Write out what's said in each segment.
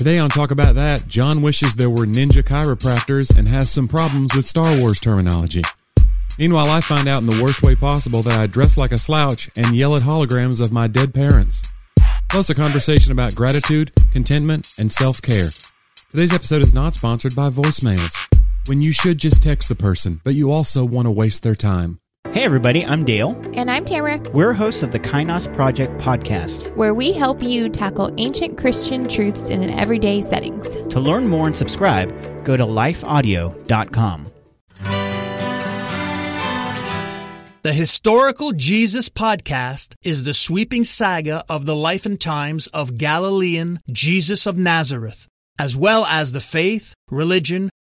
Today on Talk About That, John wishes there were ninja chiropractors and has some problems with Star Wars terminology. Meanwhile, I find out in the worst way possible that I dress like a slouch and yell at holograms of my dead parents. Plus a conversation about gratitude, contentment, and self-care. Today's episode is not sponsored by voicemails, when you should just text the person, but you also want to waste their time. Hey everybody, I'm Dale. And I'm Tamara. We're hosts of the Kynos Project podcast, where we help you tackle ancient Christian truths in an everyday settings. To learn more and subscribe, go to lifeaudio.com. The Historical Jesus Podcast is the sweeping saga of the life and times of Galilean Jesus of Nazareth, as well as the faith, religion,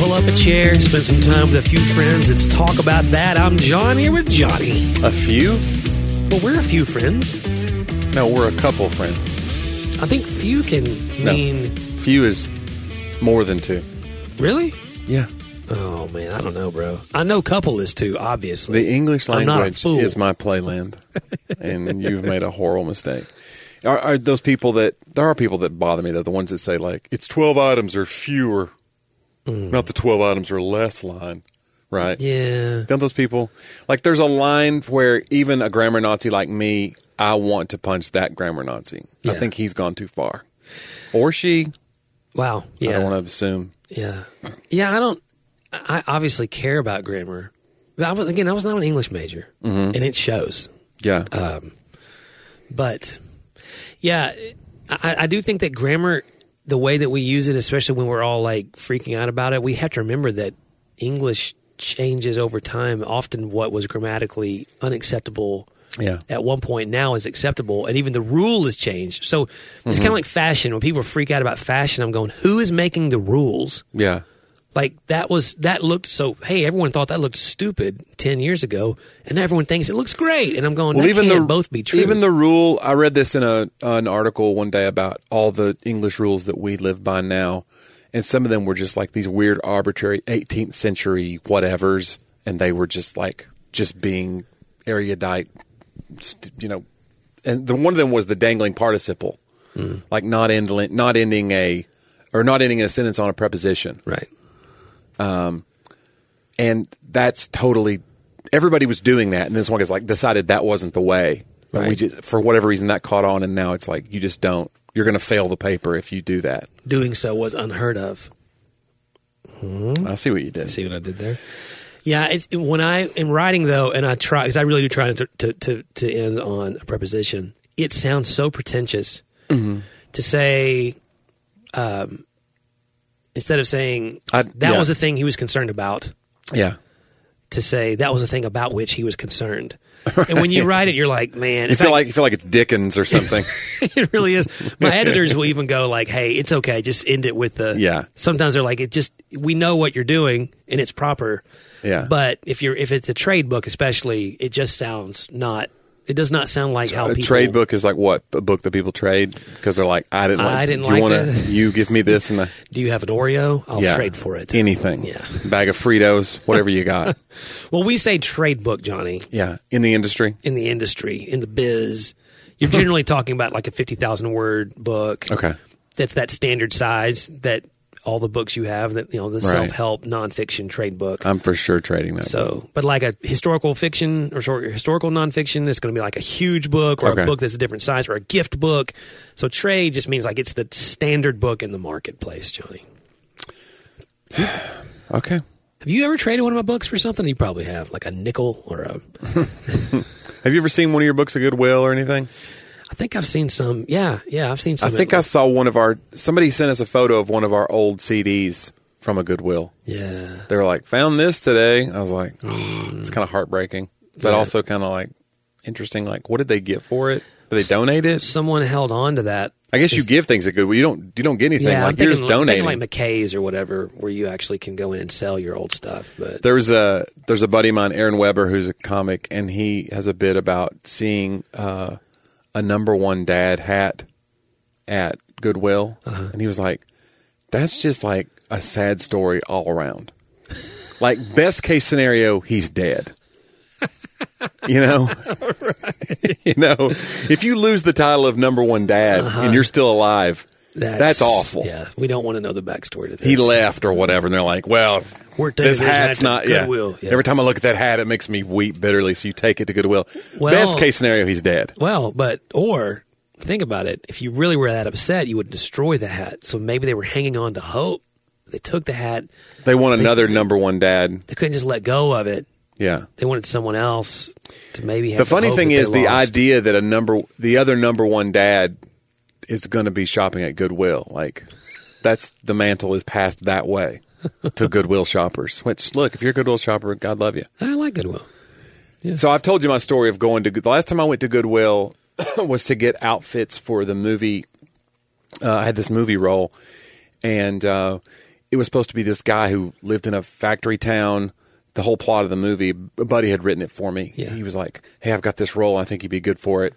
Pull up a chair, spend some time with a few friends. It's Talk About That. I'm John, here with Johnny. A few? Well, we're a few friends. No, we're a couple friends. I think few can mean... No, few is more than two. Really? Yeah. Oh, man, I don't know, bro. I know couple is two, obviously. The English language is my playland, and you've made a horrible mistake. Are those people that... There are people that bother me, though, the ones that say, like, it's 12 items or fewer, not the 12 items or less line, right? Yeah. Don't those people... Like, there's a line where even a grammar Nazi like me, I want to punch that grammar Nazi. Yeah. I think he's gone too far. Or she. Wow. Yeah. I don't want to assume. Yeah. Yeah, I obviously care about grammar. But I was not an English major, and it shows. Yeah. But, yeah, I do think that grammar, the way that we use it, especially when we're all, like, freaking out about it, we have to remember that English changes over time. Often what was grammatically unacceptable at one point now is acceptable, and even the rule has changed. So it's kind of like fashion. When people freak out about fashion, I'm going, who is making the rules? Yeah. Like, hey, everyone thought that looked stupid 10 years ago, and now everyone thinks it looks great. And I'm going, well, they can't both be true. Even the rule, I read this in an article one day about all the English rules that we live by now, and some of them were just like these weird, arbitrary 18th century whatevers, and they were just like, just being erudite, you know. And one of them was the dangling participle, like not ending a sentence on a preposition. Right. And that's totally, everybody was doing that. And this one guy's like, decided that wasn't the way. Right. And we just, for whatever reason, that caught on. And now it's like, you just don't, you're going to fail the paper if you do that. Doing so was unheard of. I see what you did. I see what I did there. Yeah. When I am writing though, and I try, because I really do try to end on a preposition, it sounds so pretentious to say, instead of saying, that was the thing he was concerned about. Yeah. To say, that was the thing about which he was concerned. Right. And when you write it, you're like, man. You feel like it's Dickens or something. It really is. My editors will even go like, hey, it's okay. Just end it with the. Yeah. Sometimes they're like, we know what you're doing and it's proper. Yeah. But if it's a trade book especially, it just sounds not. It does not sound like how people... A trade book is like what? A book that people trade? Because they're like, I didn't like this. You give me this and do you have an Oreo? I'll trade for it. Anything. Yeah. Bag of Fritos, whatever you got. Well, we say trade book, Johnny. Yeah. In the industry? In the industry. In the biz. You're generally talking about like a 50,000 word book. Okay. That's that standard size that all the books you have, that you know, the self-help nonfiction trade book. I'm for sure trading that. So, but like a historical fiction or historical nonfiction, it's going to be like a huge book or a book that's a different size or a gift book. So trade just means like it's the standard book in the marketplace, Johnny. Okay. Have you ever traded one of my books for something? You probably have, like a nickel or a... Have you ever seen one of your books at Goodwill or anything? I think I've seen some. Yeah, I've seen some. I think I saw somebody sent us a photo of one of our old CDs from a Goodwill. Yeah. They were like, found this today. I was like, it's kind of heartbreaking, but also kind of like interesting. Like, what did they get for it? But they donate it? Someone held on to that. I guess you give things at Goodwill. You don't get anything. Yeah, like, you're just donating. Like McKay's or whatever, where you actually can go in and sell your old stuff. But there's a buddy of mine, Aaron Weber, who's a comic, and he has a bit about seeing a number one dad hat at Goodwill. Uh-huh. And he was like, that's just like a sad story all around. Like, best case scenario, he's dead. You know, right. You know, if you lose the title of number one dad and you're still alive, that's awful. Yeah, we don't want to know the backstory to this. He left or whatever, and they're like, well, this hat's not. Yeah. Yeah. Every time I look at that hat, it makes me weep bitterly. So you take it to Goodwill. Well, best case scenario, he's dead. Well, or think about it. If you really were that upset, you would destroy the hat. So maybe they were hanging on to hope. They took the hat. They want another number one dad. They couldn't just let go of it. Yeah, they wanted someone else to maybe have the funny thing is the idea that the other number one dad is going to be shopping at Goodwill. Like, that's the mantle is passed that way to Goodwill shoppers. Which, look, if you're a Goodwill shopper, God love you. I like Goodwill. Yeah. So I've told you my story of going to the last time I went to Goodwill was to get outfits for the movie. I had this movie role, and it was supposed to be this guy who lived in a factory town. The whole plot of the movie, a buddy had written it for me. Yeah. He was like, hey, I've got this role. I think you'd be good for it.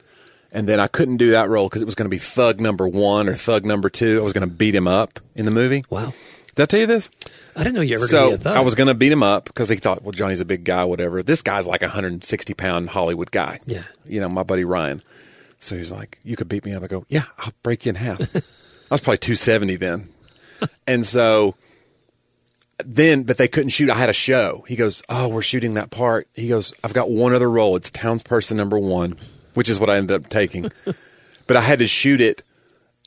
And then I couldn't do that role because it was going to be thug number one or thug number two. I was going to beat him up in the movie. Wow. Did I tell you this? I didn't know you ever going to be a thug. I was going to beat him up because he thought, well, Johnny's a big guy, whatever. This guy's like a 160-pound Hollywood guy. Yeah. You know, my buddy Ryan. So he was like, you could beat me up. I go, yeah, I'll break you in half. I was probably 270 then. And so... But they couldn't shoot. I had a show. He goes, oh, we're shooting that part. He goes, I've got one other role. It's townsperson number one, which is what I ended up taking. But I had to shoot it,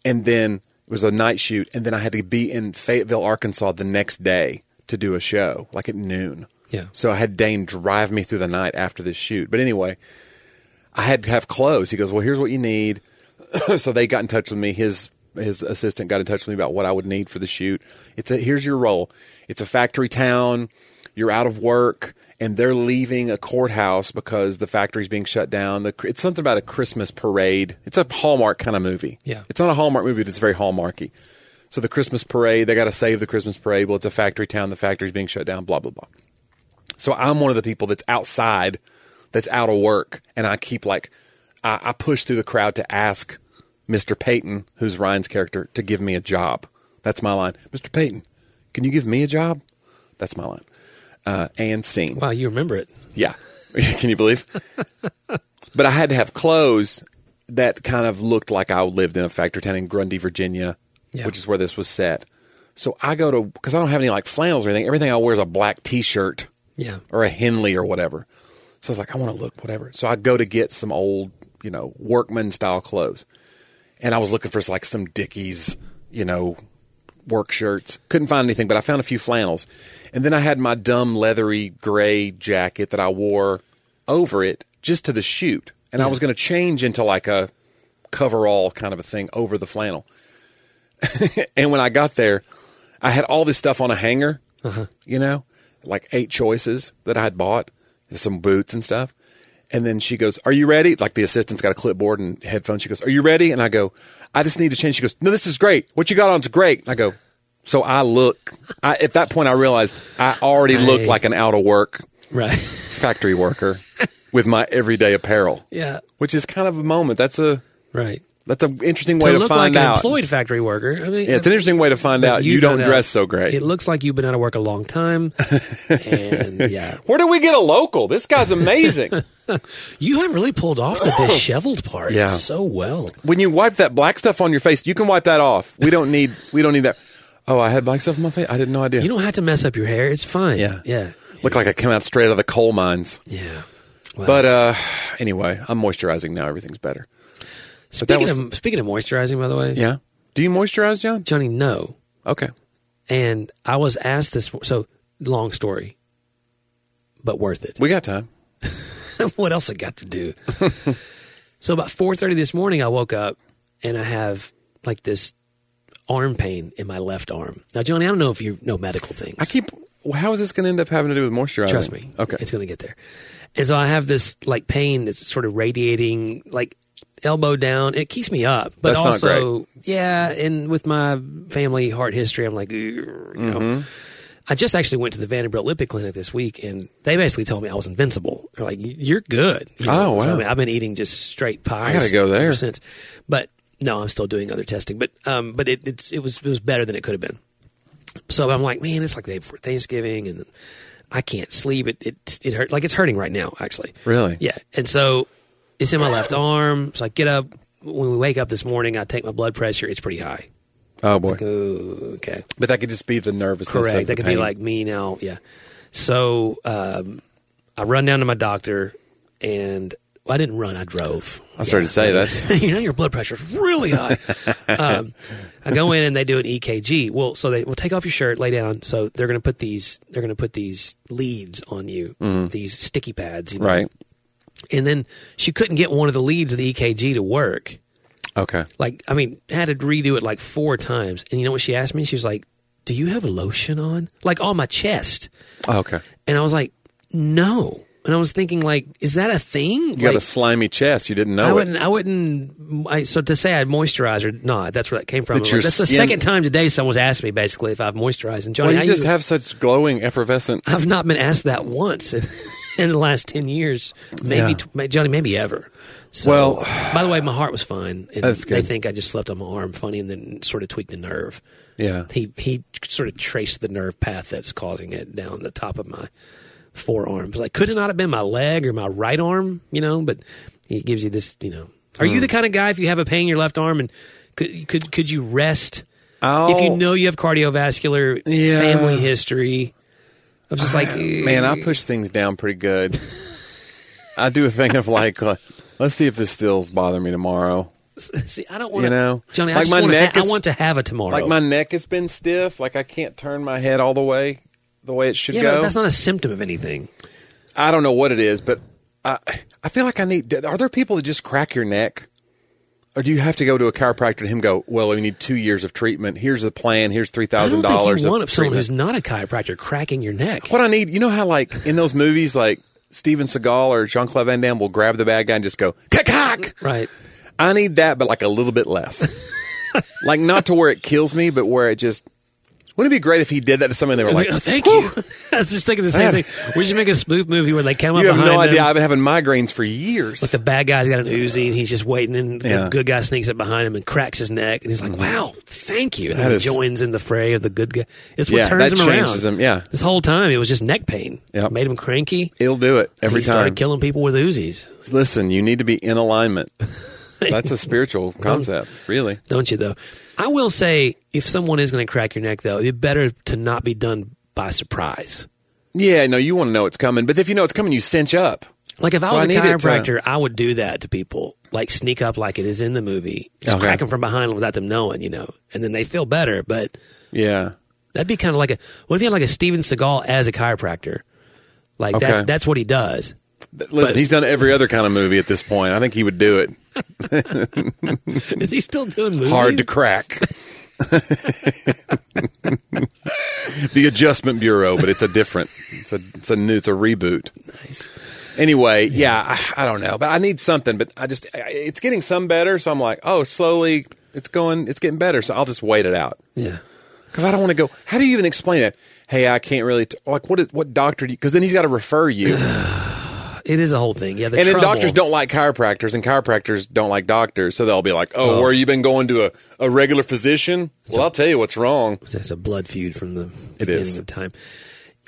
and then it was a night shoot, and then I had to be in Fayetteville, Arkansas the next day to do a show, like at noon. Yeah. So I had Dane drive me through the night after this shoot. But anyway, I had to have clothes. He goes, well, here's what you need. So they got in touch with me. His assistant got in touch with me about what I would need for the shoot. Here's your role. It's a factory town. You're out of work, and they're leaving a courthouse because the factory's being shut down. It's something about a Christmas parade. It's a Hallmark kind of movie. Yeah, it's not a Hallmark movie, but it's very Hallmarky. So the Christmas parade, they got to save the Christmas parade. Well, it's a factory town. The factory's being shut down. Blah blah blah. So I'm one of the people that's outside, that's out of work, and I keep like I push through the crowd to ask Mr. Payton, who's Ryan's character, to give me a job. That's my line. Mr. Payton, can you give me a job? That's my line. And scene. Wow, you remember it. Yeah. Can you believe? But I had to have clothes that kind of looked like I lived in a factory town in Grundy, Virginia, which is where this was set. So I go to, because I don't have any like flannels or anything. Everything I wear is a black T-shirt or a Henley or whatever. So I was like, I want to look whatever. So I go to get some old, you know, workman style clothes. And I was looking for like some Dickies, you know, work shirts. Couldn't find anything, but I found a few flannels. And then I had my dumb leathery gray jacket that I wore over it just to the shoot. And I was going to change into like a coverall kind of a thing over the flannel. And when I got there, I had all this stuff on a hanger, you know, like 8 choices that I had bought, some boots and stuff. And then she goes, are you ready? Like the assistant's got a clipboard and headphones. She goes, are you ready? And I go, I just need to change. She goes, no, this is great. What you got on is great. And I go, so I look. At that point, I realized I already looked like an out-of-work factory worker with my everyday apparel. Yeah. Which is kind of a moment. That's an interesting way to find out. To look like an employed factory worker. I mean, it's an interesting way to find out you don't dress so great. It looks like you've been out of work a long time. And where do we get a local? This guy's amazing. You have really pulled off the disheveled part so well. When you wipe that black stuff on your face, you can wipe that off. We don't need that. Oh, I had black stuff on my face? I had no idea. You don't have to mess up your hair. It's fine. Yeah. Look like I came out straight out of the coal mines. Yeah. Wow. But anyway, I'm moisturizing now. Everything's better. Speaking of moisturizing, by the way. Yeah. Do you moisturize, John? Johnny, no. Okay. And I was asked this, so long story, but worth it. We got time. What else I got to do? So about 4:30 this morning, I woke up and I have like this arm pain in my left arm. Now, Johnny, I don't know if you know medical things. How is this going to end up having to do with moisturizing? Trust me. Okay. It's going to get there. is I have this like pain that's sort of radiating, like elbow down. It keeps me up, but that's also, yeah. And with my family heart history, I'm like, you know. Mm-hmm. I just actually went to the Vanderbilt Lipid Clinic this week, and they basically told me I was invincible. They're like, you're good. You know? Oh, wow. So, I mean, I've been eating just straight pies. I gotta go there. Since. But no, I'm still doing other testing. But it was better than it could have been. So I'm like, man, it's like the day before Thanksgiving, and I can't sleep. It hurt. Like, it's hurting right now, actually. Really? Yeah. And so it's in my left arm. So I get up. When we wake up this morning, I take my blood pressure. It's pretty high. Oh, boy. Like, okay. But that could just be the nervousness. Correct. That could pain. Be like me now. Yeah. So I run down to my doctor, and well, I didn't run. I drove. I started to say that's... You know, your blood pressure's really high. I go in, and they do an EKG. Well, so they will take off your shirt, lay down. So they're going to put these leads on you, mm-hmm. these sticky pads. You know? Right. And then she couldn't get one of the leads of the EKG to work. Okay. Like, I mean, had to redo it like 4 times. And you know what she asked me? She was like, do you have a lotion on? Like on my chest. Oh, okay. And I was like, no. And I was thinking like, is that a thing? You got a slimy chest. You didn't know so to say I moisturize or not, that's where that came from. That's the second time today someone's asked me basically if I've moisturized. And Johnny, well, you have such glowing, effervescent. I've not been asked that once in the last 10 years. Maybe, yeah. Johnny, maybe ever. So, well, by the way, my heart was fine. And that's good. They think I just slept on my arm funny and then sort of tweaked the nerve. Yeah. He sort of traced the nerve path that's causing it down the top of my forearm. Like, could it not have been my leg or my right arm, you know? But he gives you this, you know. Are you the kind of guy, if you have a pain in your left arm, and could you rest? If you know you have cardiovascular family history. I was just like... Man, I push things down pretty good. I do a thing of like... let's see if this still's bothering me tomorrow. See, I don't want to, you know, Johnny, like I want to have a tomorrow. Like my neck has been stiff. Like I can't turn my head all the way it should go. Yeah, that's not a symptom of anything. I don't know what it is, but I feel like I need, are there people that just crack your neck? Or do you have to go to a chiropractor and him go, well, we need 2 years of treatment. Here's a plan. Here's $3,000 of treatment. I don't think you want someone who's not a chiropractor cracking your neck. What I need, you know how like in those movies, like, Steven Seagal or Jean-Claude Van Damme will grab the bad guy and just go, cock! Right. I need that, but like a little bit less. Like not to where it kills me, but where it just... Wouldn't it be great if he did that to somebody and they were like, oh, thank you. I was just thinking the same thing. We should make a spoof movie where they come up behind them. You have no idea. I've been having migraines for years. Like the bad guy's got an Uzi and he's just waiting and the good guy sneaks up behind him and cracks his neck. And he's like, wow, thank you. And he joins in the fray of the good guy. It's what turns him around. Yeah. This whole time it was just neck pain. Yep. It made him cranky. It'll do it every time. He started killing people with Uzis. Listen, you need to be in alignment. That's a spiritual concept, really. Don't you, though? I will say, if someone is going to crack your neck, though, it's better to not be done by surprise. Yeah, no, you want to know it's coming. But if you know it's coming, you cinch up. Like, if I was a chiropractor, I would do that to people. Like, sneak up like it is in the movie. Just crack them from behind without them knowing, you know. And then they feel better, but... Yeah. That'd be kind of like a... What if you had like a Steven Seagal as a chiropractor? Like, that's what he does. Listen, he's done every other kind of movie at this point. I think he would do it. Is he still doing movies? Hard to crack. The Adjustment Bureau, but it's a reboot. Nice. Anyway, I don't know, but I need something. But I just, it's getting some better, so I'm like, oh, slowly it's getting better. So I'll just wait it out. Yeah, because I don't want to go. How do you even explain it? Hey, I can't really like what doctor? Because then he's got to refer you. It is a whole thing. Yeah, and then doctors don't like chiropractors, and chiropractors don't like doctors, so they'll be like, where you been going to a regular physician? Well, I'll tell you what's wrong. It's a blood feud from the beginning of time.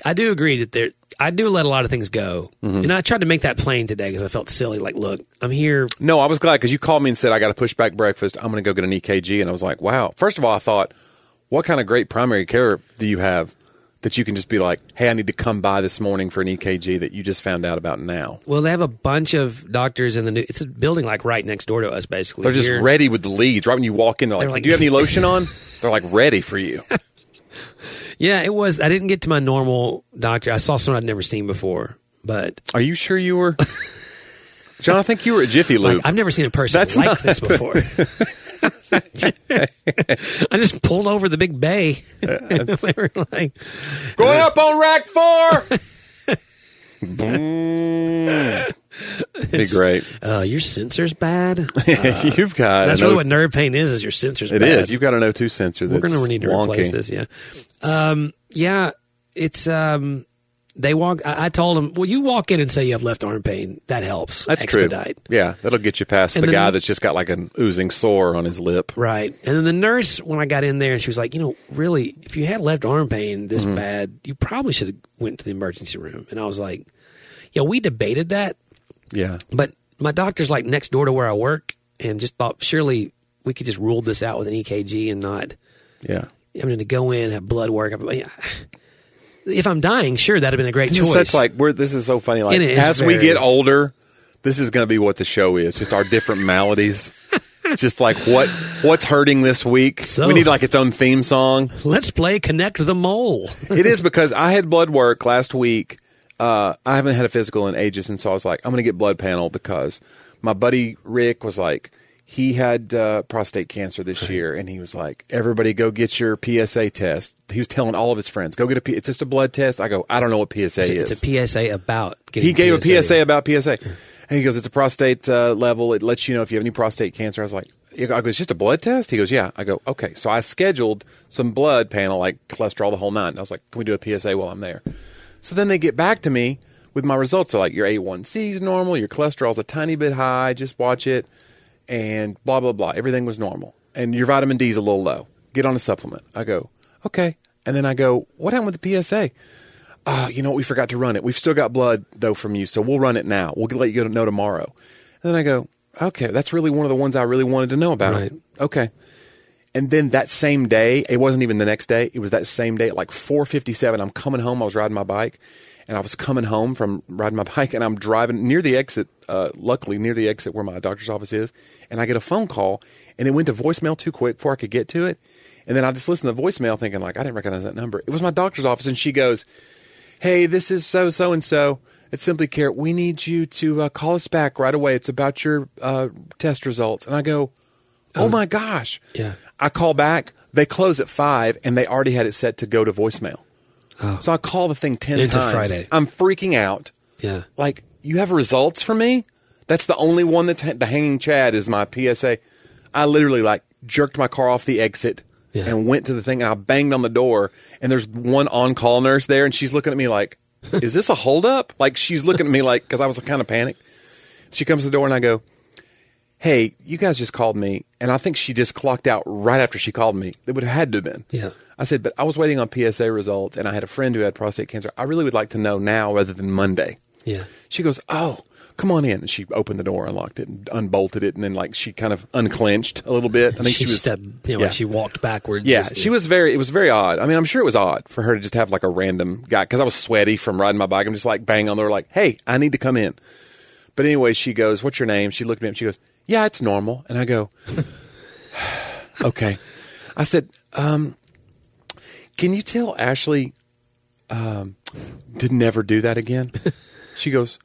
I do agree that I do let a lot of things go. Mm-hmm. And I tried to make that plain today because I felt silly. Like, look, I'm here. No, I was glad because you called me and said, I got to push back breakfast. I'm going to go get an EKG. And I was like, wow. First of all, I thought, what kind of great primary care do you have? That you can just be like, hey, I need to come by this morning for an EKG that you just found out about now. Well, they have a bunch of doctors in the new... It's a building like right next door to us, basically. They're just ready with the leads. Right when you walk in, they're like, do you have any lotion on? They're like, ready for you. Yeah, it was... I didn't get to my normal doctor. I saw someone I'd never seen before, but... Are you sure you were... John, I think you were at Jiffy Lube. Like, I've never seen a person like this before. I just pulled over the big bay. They were like, going up on rack 4. Be great. Your sensor's bad. You've got. That's really what nerve pain is your sensor's bad. It is. You've got an O2 sensor that's We're going to need to replace this, yeah. Yeah, it's. They walk. I told them, well, you walk in and say you have left arm pain. That helps. That's expedite. True. Yeah, that'll get you past and the guy that's just got like an oozing sore on his lip. Right. And then the nurse, when I got in there, she was like, you know, really, if you had left arm pain this bad, you probably should have went to the emergency room. And I was like, yeah, we debated that. Yeah. But my doctor's like next door to where I work and just thought, surely we could just rule this out with an EKG and not. Yeah. I mean, to go in and have blood work. If I'm dying, sure, that'd have been a great choice. That's like this is so funny. Like as we get older, this is going to be what the show is. Just our different maladies. Just like what's hurting this week. So, we need like its own theme song. Let's play Connect the Mole. It is because I had blood work last week. I haven't had a physical in ages, and so I was like, I'm going to get blood panel because my buddy Rick was like, he had prostate cancer this year, and he was like, everybody go get your PSA test. He was telling all of his friends, go get a PSA. It's just a blood test. I go, I don't know what PSA is. It's a PSA about getting He gave PSA. A PSA about PSA. And he goes, it's a prostate level. It lets you know if you have any prostate cancer. I was like, I go, it's just a blood test? He goes, yeah. I go, okay. So I scheduled some blood panel, like cholesterol, the whole nine. And I was like, can we do a PSA while I'm there? So then they get back to me with my results. They're like, your A1C is normal. Your cholesterol's a tiny bit high. Just watch it. And blah, blah, blah. Everything was normal. And your vitamin D is a little low. Get on a supplement. I go, okay. And then I go, what happened with the PSA? You know what? We forgot to run it. We've still got blood, though, from you, so we'll run it now. We'll let you know tomorrow. And then I go, okay, that's really one of the ones I really wanted to know about. Right. Okay. And then that same day, it wasn't even the next day. It was that same day at like 4:57. I'm coming home. I was riding my bike. And I was coming home from riding my bike, and I'm driving near the exit, luckily near the exit where my doctor's office is, and I get a phone call, and it went to voicemail too quick before I could get to it. And then I just listened to the voicemail thinking, like, I didn't recognize that number. It was my doctor's office, and she goes, hey, this is so-and-so at Simply Care. We need you to call us back right away. It's about your test results. And I go, oh, my gosh. Yeah. I call back. They close at 5, and they already had it set to go to voicemail. Oh. So I call the thing 10 times. It's a Friday. I'm freaking out. Yeah. Like, you have results for me? That's the only one that's the hanging chad is my PSA. I literally, like, jerked my car off the exit and went to the thing, and I banged on the door, and there's one on-call nurse there, and she's looking at me like, is this a holdup? Like, she's looking at me like, because I was kind of panicked. She comes to the door, and I go, hey, you guys just called me, and I think she just clocked out right after she called me. It would have had to have been. Yeah. I said, but I was waiting on PSA results, and I had a friend who had prostate cancer. I really would like to know now rather than Monday. Yeah. She goes, oh, come on in. And she opened the door, unlocked it, and unbolted it, and then like she kind of unclenched a little bit. I think she was stepped, you know, like she walked backwards. Yeah, it was very odd. I mean, I'm sure it was odd for her to just have like a random guy, because I was sweaty from riding my bike. I'm just like bang on the door like, hey, I need to come in. But anyway, she goes, what's your name? She looked at me up, she goes, yeah, it's normal. And I go, okay. I said, can you tell Ashley to never do that again? She goes,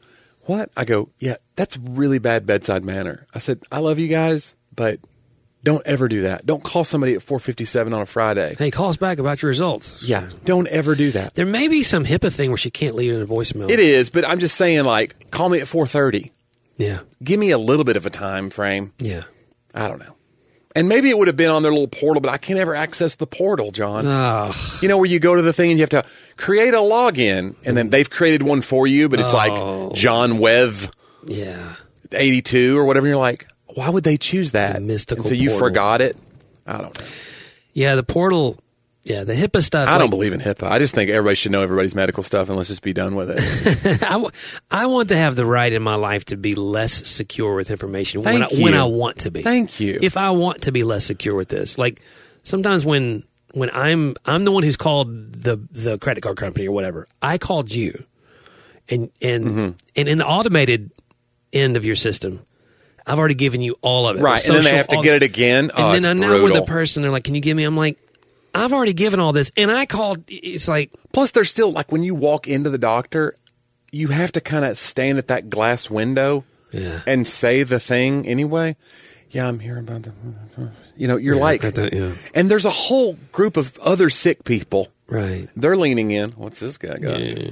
what? I go, yeah, that's really bad bedside manner. I said, I love you guys, but don't ever do that. Don't call somebody at 4:57 on a Friday. Hey, call us back about your results. Yeah, don't ever do that. There may be some HIPAA thing where she can't leave it in a voicemail. It is, but I'm just saying, like, call me at 4:30. Yeah. Give me a little bit of a time frame. Yeah. I don't know. And maybe it would have been on their little portal, but I can't ever access the portal, John. Oh. You know, where you go to the thing and you have to create a login, and then they've created one for you, but it's like John Webb 82 or whatever. And you're like, why would they choose that? The mystical portal. So you forgot it? I don't know. Yeah, the portal. Yeah, the HIPAA stuff. I don't believe in HIPAA. I just think everybody should know everybody's medical stuff, and let's just be done with it. I want to have the right in my life to be less secure with information when I want to be. Thank you. If I want to be less secure with this, like sometimes when I'm the one who's called the credit card company or whatever, I called you, and in the automated end of your system, I've already given you all of it, right? And then they have to get it again, and then I know with the person, they're like, "Can you give me?" I'm like, I've already given all this, and I called. It's like, plus there's still like when you walk into the doctor, you have to kind of stand at that glass window and say the thing anyway. Yeah, I'm here about the, you know, you're like, that, and there's a whole group of other sick people. Right, they're leaning in. What's this guy got? Yeah.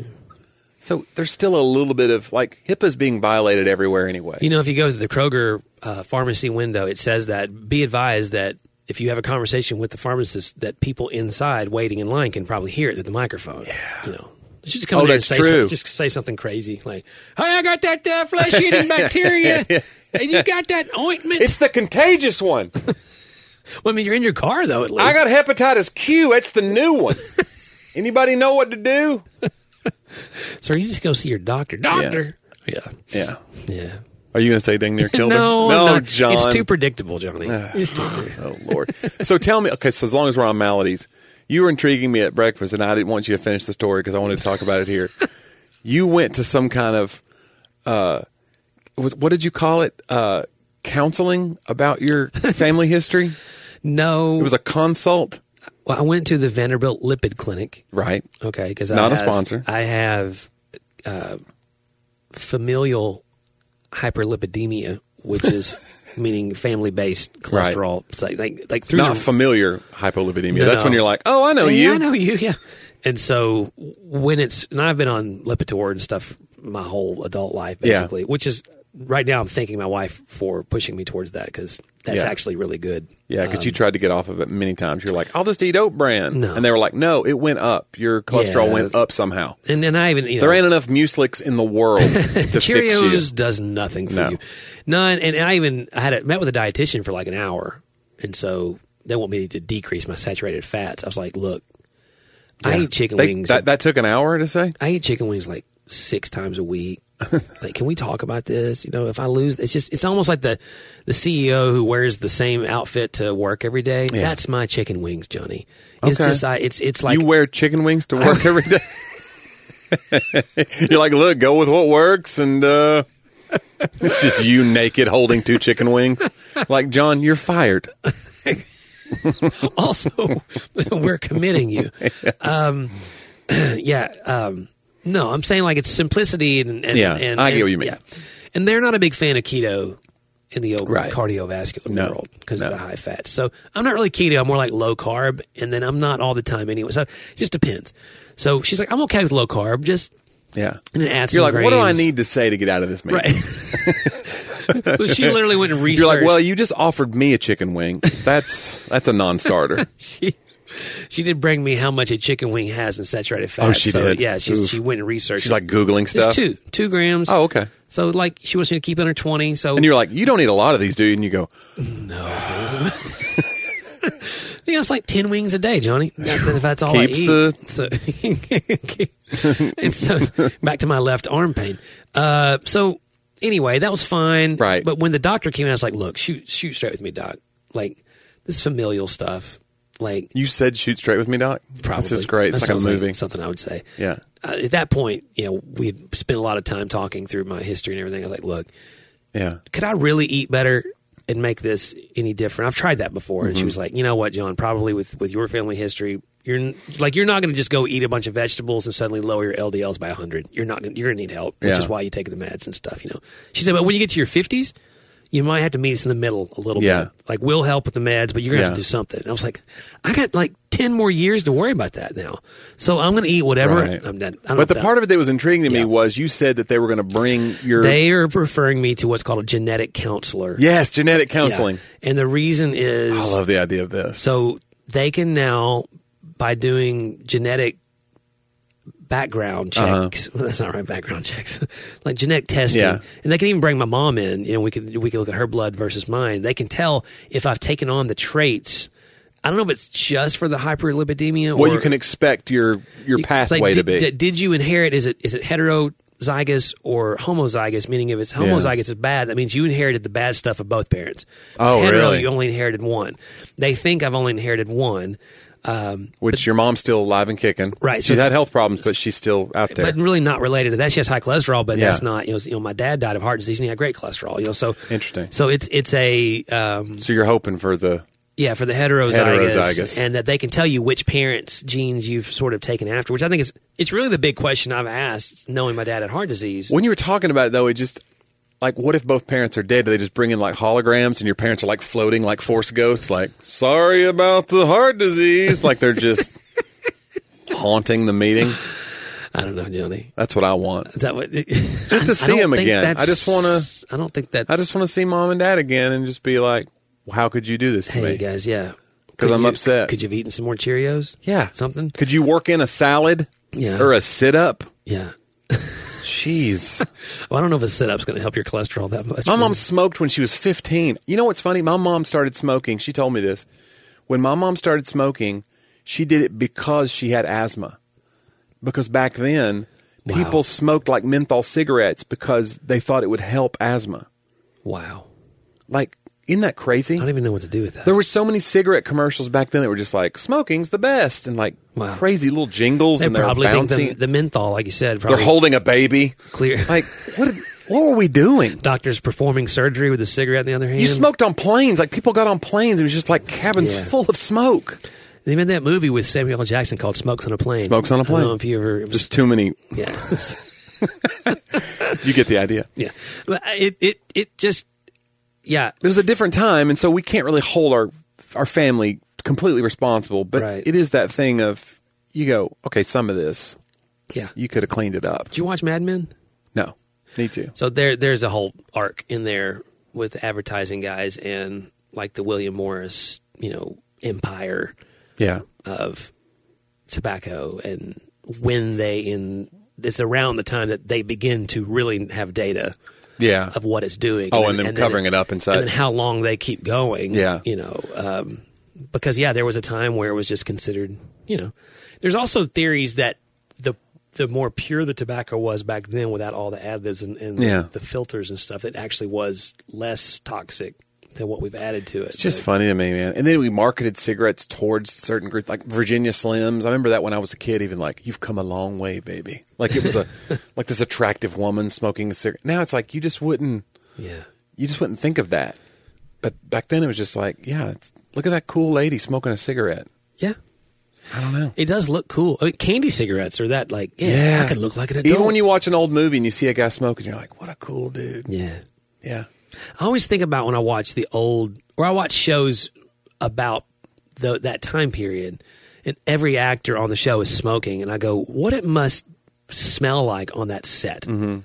So there's still a little bit of, like, HIPAA's being violated everywhere anyway. You know, if you go to the Kroger pharmacy window, it says that be advised that if you have a conversation with the pharmacist, that people inside waiting in line can probably hear it through the microphone. Yeah. You know, they should just come in and say something, just say something crazy like, "Hey, I got that flesh-eating bacteria, and you got that ointment. It's the contagious one." Well, I mean, you're in your car, though, at least. I got hepatitis Q. That's the new one. Anybody know what to do? Sir, you just go see your doctor. Doctor. Yeah. Are you going to say dang near killed him? No, John. It's too predictable, Johnny. It's too predictable. Oh, Lord. So tell me, okay, so as long as we're on maladies, you were intriguing me at breakfast, and I didn't want you to finish the story because I wanted to talk about it here. You went to some kind of, what did you call it? Counseling about your family history? No. It was a consult? Well, I went to the Vanderbilt Lipid Clinic. Right. Okay. Because not a sponsor. I have familial hyperlipidemia, which is meaning family-based cholesterol. Right. So, like through not familiar hyperlipidemia. No, that's when you're like, oh, I know you. I know you, yeah. And so when it's, and I've been on Lipitor and stuff my whole adult life, basically, which is, right now I'm thanking my wife for pushing me towards that because that's actually really good. Yeah, because you tried to get off of it many times. You're like, I'll just eat oat bran. No. And they were like, no, it went up. Your cholesterol went up somehow. And then I even, you know, there ain't enough mucilix in the world to fix you. Cheerios does nothing for you. None. And I even met with a dietitian for like an hour. And so they want me to decrease my saturated fats. I was like, look, I eat chicken wings. That took an hour to say? I eat chicken wings like 6 times a week. Like, can we talk about this? You know, if I lose, it's almost like the CEO who wears the same outfit to work every day. Yeah. That's my chicken wings, Johnny. It's just, it's like you wear chicken wings to work every day. You're like, look, go with what works, and it's just you naked holding 2 chicken wings. Like, John, you're fired. Also, we're committing you. No, I'm saying like it's simplicity and I get what you mean. Yeah. And they're not a big fan of keto in the old cardiovascular world because of the high fats. So I'm not really keto. I'm more like low carb, and then I'm not all the time anyway. So it just depends. So she's like, I'm okay with low carb. Just and it adds. You're like, grains. What do I need to say to get out of this meeting? Right. So she literally went and researched. You're like, well, you just offered me a chicken wing. That's a non-starter. She did bring me how much a chicken wing has in saturated fat. Oh, she did? Yeah, she went and researched. She's like Googling stuff? It's 2 grams. Oh, okay. So, like, she wants me to keep it under 20. So, and you're like, you don't need a lot of these, do you? And you go, no. You know, it's like 10 wings a day, Johnny. If that's all I eat. And so, back to my left arm pain. So, anyway, that was fine. Right. But when the doctor came in, I was like, look, shoot straight with me, doc. Like, this familial stuff. Like, you said shoot straight with me, doc? Probably. This is great. It's like a movie. Like something I would say. Yeah. At that point, you know, we had spent a lot of time talking through my history and everything. I was like, look, could I really eat better and make this any different? I've tried that before. Mm-hmm. And she was like, you know what, John, probably with your family history, you're not going to just go eat a bunch of vegetables and suddenly lower your LDLs by 100. You're going to need help, which is why you take the meds and stuff, you know. She said, but when you get to your 50s, you might have to meet us in the middle a little bit. Like, we'll help with the meds, but you're going to have to do something. And I was like, I got like 10 more years to worry about that now. So I'm going to eat whatever. Right. I'm done. But the part of it that was intriguing to me was you said that they were going to bring your... They are referring me to what's called a genetic counselor. Yes, genetic counseling. Yeah. And the reason is... I love the idea of this. So they can now, by doing genetic background checks. Well, that's not right. Background checks, like genetic testing, and they can even bring my mom in. You know, we can look at her blood versus mine. They can tell if I've taken on the traits. I don't know if it's just for the hyperlipidemia. Well, you can expect your pathway to be. Did you inherit? Is it heterozygous or homozygous? Meaning, if it's homozygous, it's bad. That means you inherited the bad stuff of both parents. Oh, really? You only inherited one. They think I've only inherited one. Your mom's still alive and kicking. Right. She's had health problems, but she's still out there. But really not related to that. She has high cholesterol, but that's not, you know, my dad died of heart disease and he had great cholesterol, you know, so. Interesting. So it's a. So you're hoping for the. Yeah, for the heterozygous. And that they can tell you which parents' genes you've sort of taken after, which I think is, it's really the big question I've asked knowing my dad had heart disease. When you were talking about it though, it just. Like, what if both parents are dead? Do they just bring in, like, holograms and your parents are, like, floating like force ghosts? Like, sorry about the heart disease. Like, they're just haunting the meeting. I don't know, Johnny. That's what I want. Is that what, just to see him again. I don't think that. I just want to see Mom and Dad again and just be like, well, how could you do this to me? Hey, guys, yeah. Because I'm upset. Could you have eaten some more Cheerios? Yeah. Something? Could you work in a salad? Yeah. Or a sit-up? Yeah. Jeez. Well, I don't know if a sit-up's going to help your cholesterol that much. My mom smoked when she was 15. You know what's funny? My mom started smoking. She told me this. When my mom started smoking, she did it because she had asthma. Because back then, people smoked like menthol cigarettes because they thought it would help asthma. Wow. Like, isn't that crazy? I don't even know what to do with that. There were so many cigarette commercials back then that were just like, smoking's the best, and like crazy little jingles. They probably think the menthol, like you said. Probably they're holding a baby. Clear. Like, what were we doing? Doctors performing surgery with a cigarette in the other hand. You smoked on planes. Like, people got on planes. It was just like cabins full of smoke. They made that movie with Samuel L. Jackson called Smokes on a Plane. Smokes on a Plane. I don't know if you ever... Just too many... Yeah. You get the idea. Yeah. But it just... Yeah. It was a different time, and so we can't really hold our family completely responsible, but it is that thing of, you go, okay, some of this, you could have cleaned it up. Did you watch Mad Men? No. Need to. So there's a whole arc in there with advertising guys and like the William Morris, empire... Yeah, of tobacco, and when it's around the time that they begin to really have data of what it's doing. Oh, and then covering it up inside. And then how long they keep going, because, there was a time where it was just considered, There's also theories that the more pure the tobacco was back then without all the additives and the filters and stuff, it actually was less toxic than what we've added to it. It's just funny to me, man. And then we marketed cigarettes towards certain groups, like Virginia Slims. I remember that when I was a kid, even like, you've come a long way, baby. Like it was like this attractive woman smoking a cigarette. Now it's like, you just wouldn't think of that. But back then it was just like, look at that cool lady smoking a cigarette. Yeah. I don't know. It does look cool. I mean, candy cigarettes are that like, I could look like an adult. Even when you watch an old movie and you see a guy smoking, you're like, what a cool dude. Yeah. Yeah. I always think about when I watch I watch shows about that time period, and every actor on the show is smoking, and I go, what it must smell like on that set. Mm-hmm.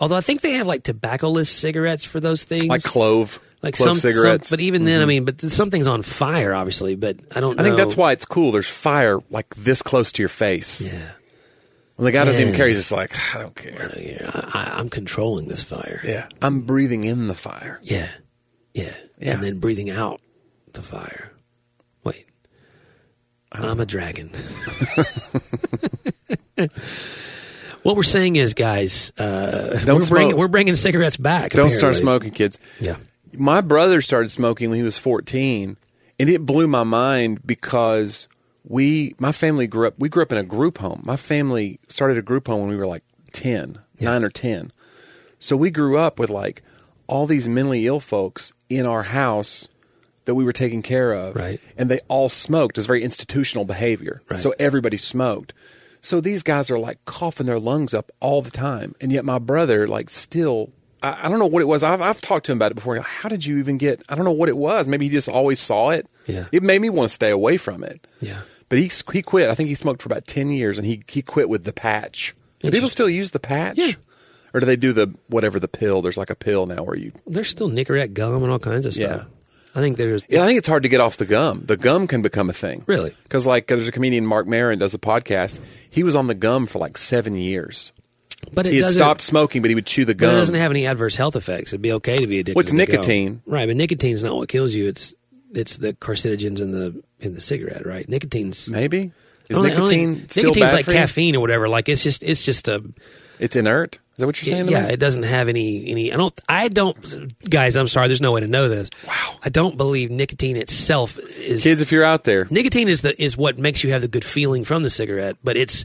Although I think they have like tobacco-less cigarettes for those things. Like clove. Like clove cigarettes. But even then, something's on fire, obviously, but I don't know. I think that's why it's cool. There's fire like this close to your face. Yeah. When the guy doesn't even care, he's just like, I don't care. I'm controlling this fire. Yeah. I'm breathing in the fire. Yeah. Yeah. Yeah. And then breathing out the fire. Wait. I'm a dragon. What we're saying is, guys, we're bringing cigarettes back. Don't start smoking, kids. Yeah. My brother started smoking when he was 14, and it blew my mind because... We grew up in a group home. My family started a group home when we were like 9 or 10. So we grew up with like all these mentally ill folks in our house that we were taking care of. Right. And they all smoked. It was very institutional behavior. Right. So everybody smoked. So these guys are like coughing their lungs up all the time. And yet my brother like still, I don't know what it was. I've talked to him about it before. How did you even get, I don't know what it was. Maybe he just always saw it. Yeah. It made me want to stay away from it. Yeah. But he quit. I think he smoked for about 10 years, and he quit with the patch. Do people still use the patch? Yeah. Or do they do the pill? There's like a pill now where you... There's still Nicorette gum and all kinds of stuff. Yeah. I think there's... Yeah, I think it's hard to get off the gum. The gum can become a thing. Really? Because like there's a comedian, Mark Maron, does a podcast. He was on the gum for like 7 years. But he had stopped smoking, but he would chew the gum. But it doesn't have any adverse health effects. It'd be okay to be addicted to nicotine. Gum. Right, but nicotine's not what kills you. It's the carcinogens in the cigarette, right? Nicotine's maybe is only, nicotine only, still nicotine's bad like for caffeine you? Or whatever. Like it's inert. Is that what you're saying? Yeah, it doesn't have any. I don't. Guys, I'm sorry. There's no way to know this. Wow. I don't believe nicotine itself is. Kids, if you're out there, nicotine is what makes you have the good feeling from the cigarette, but it's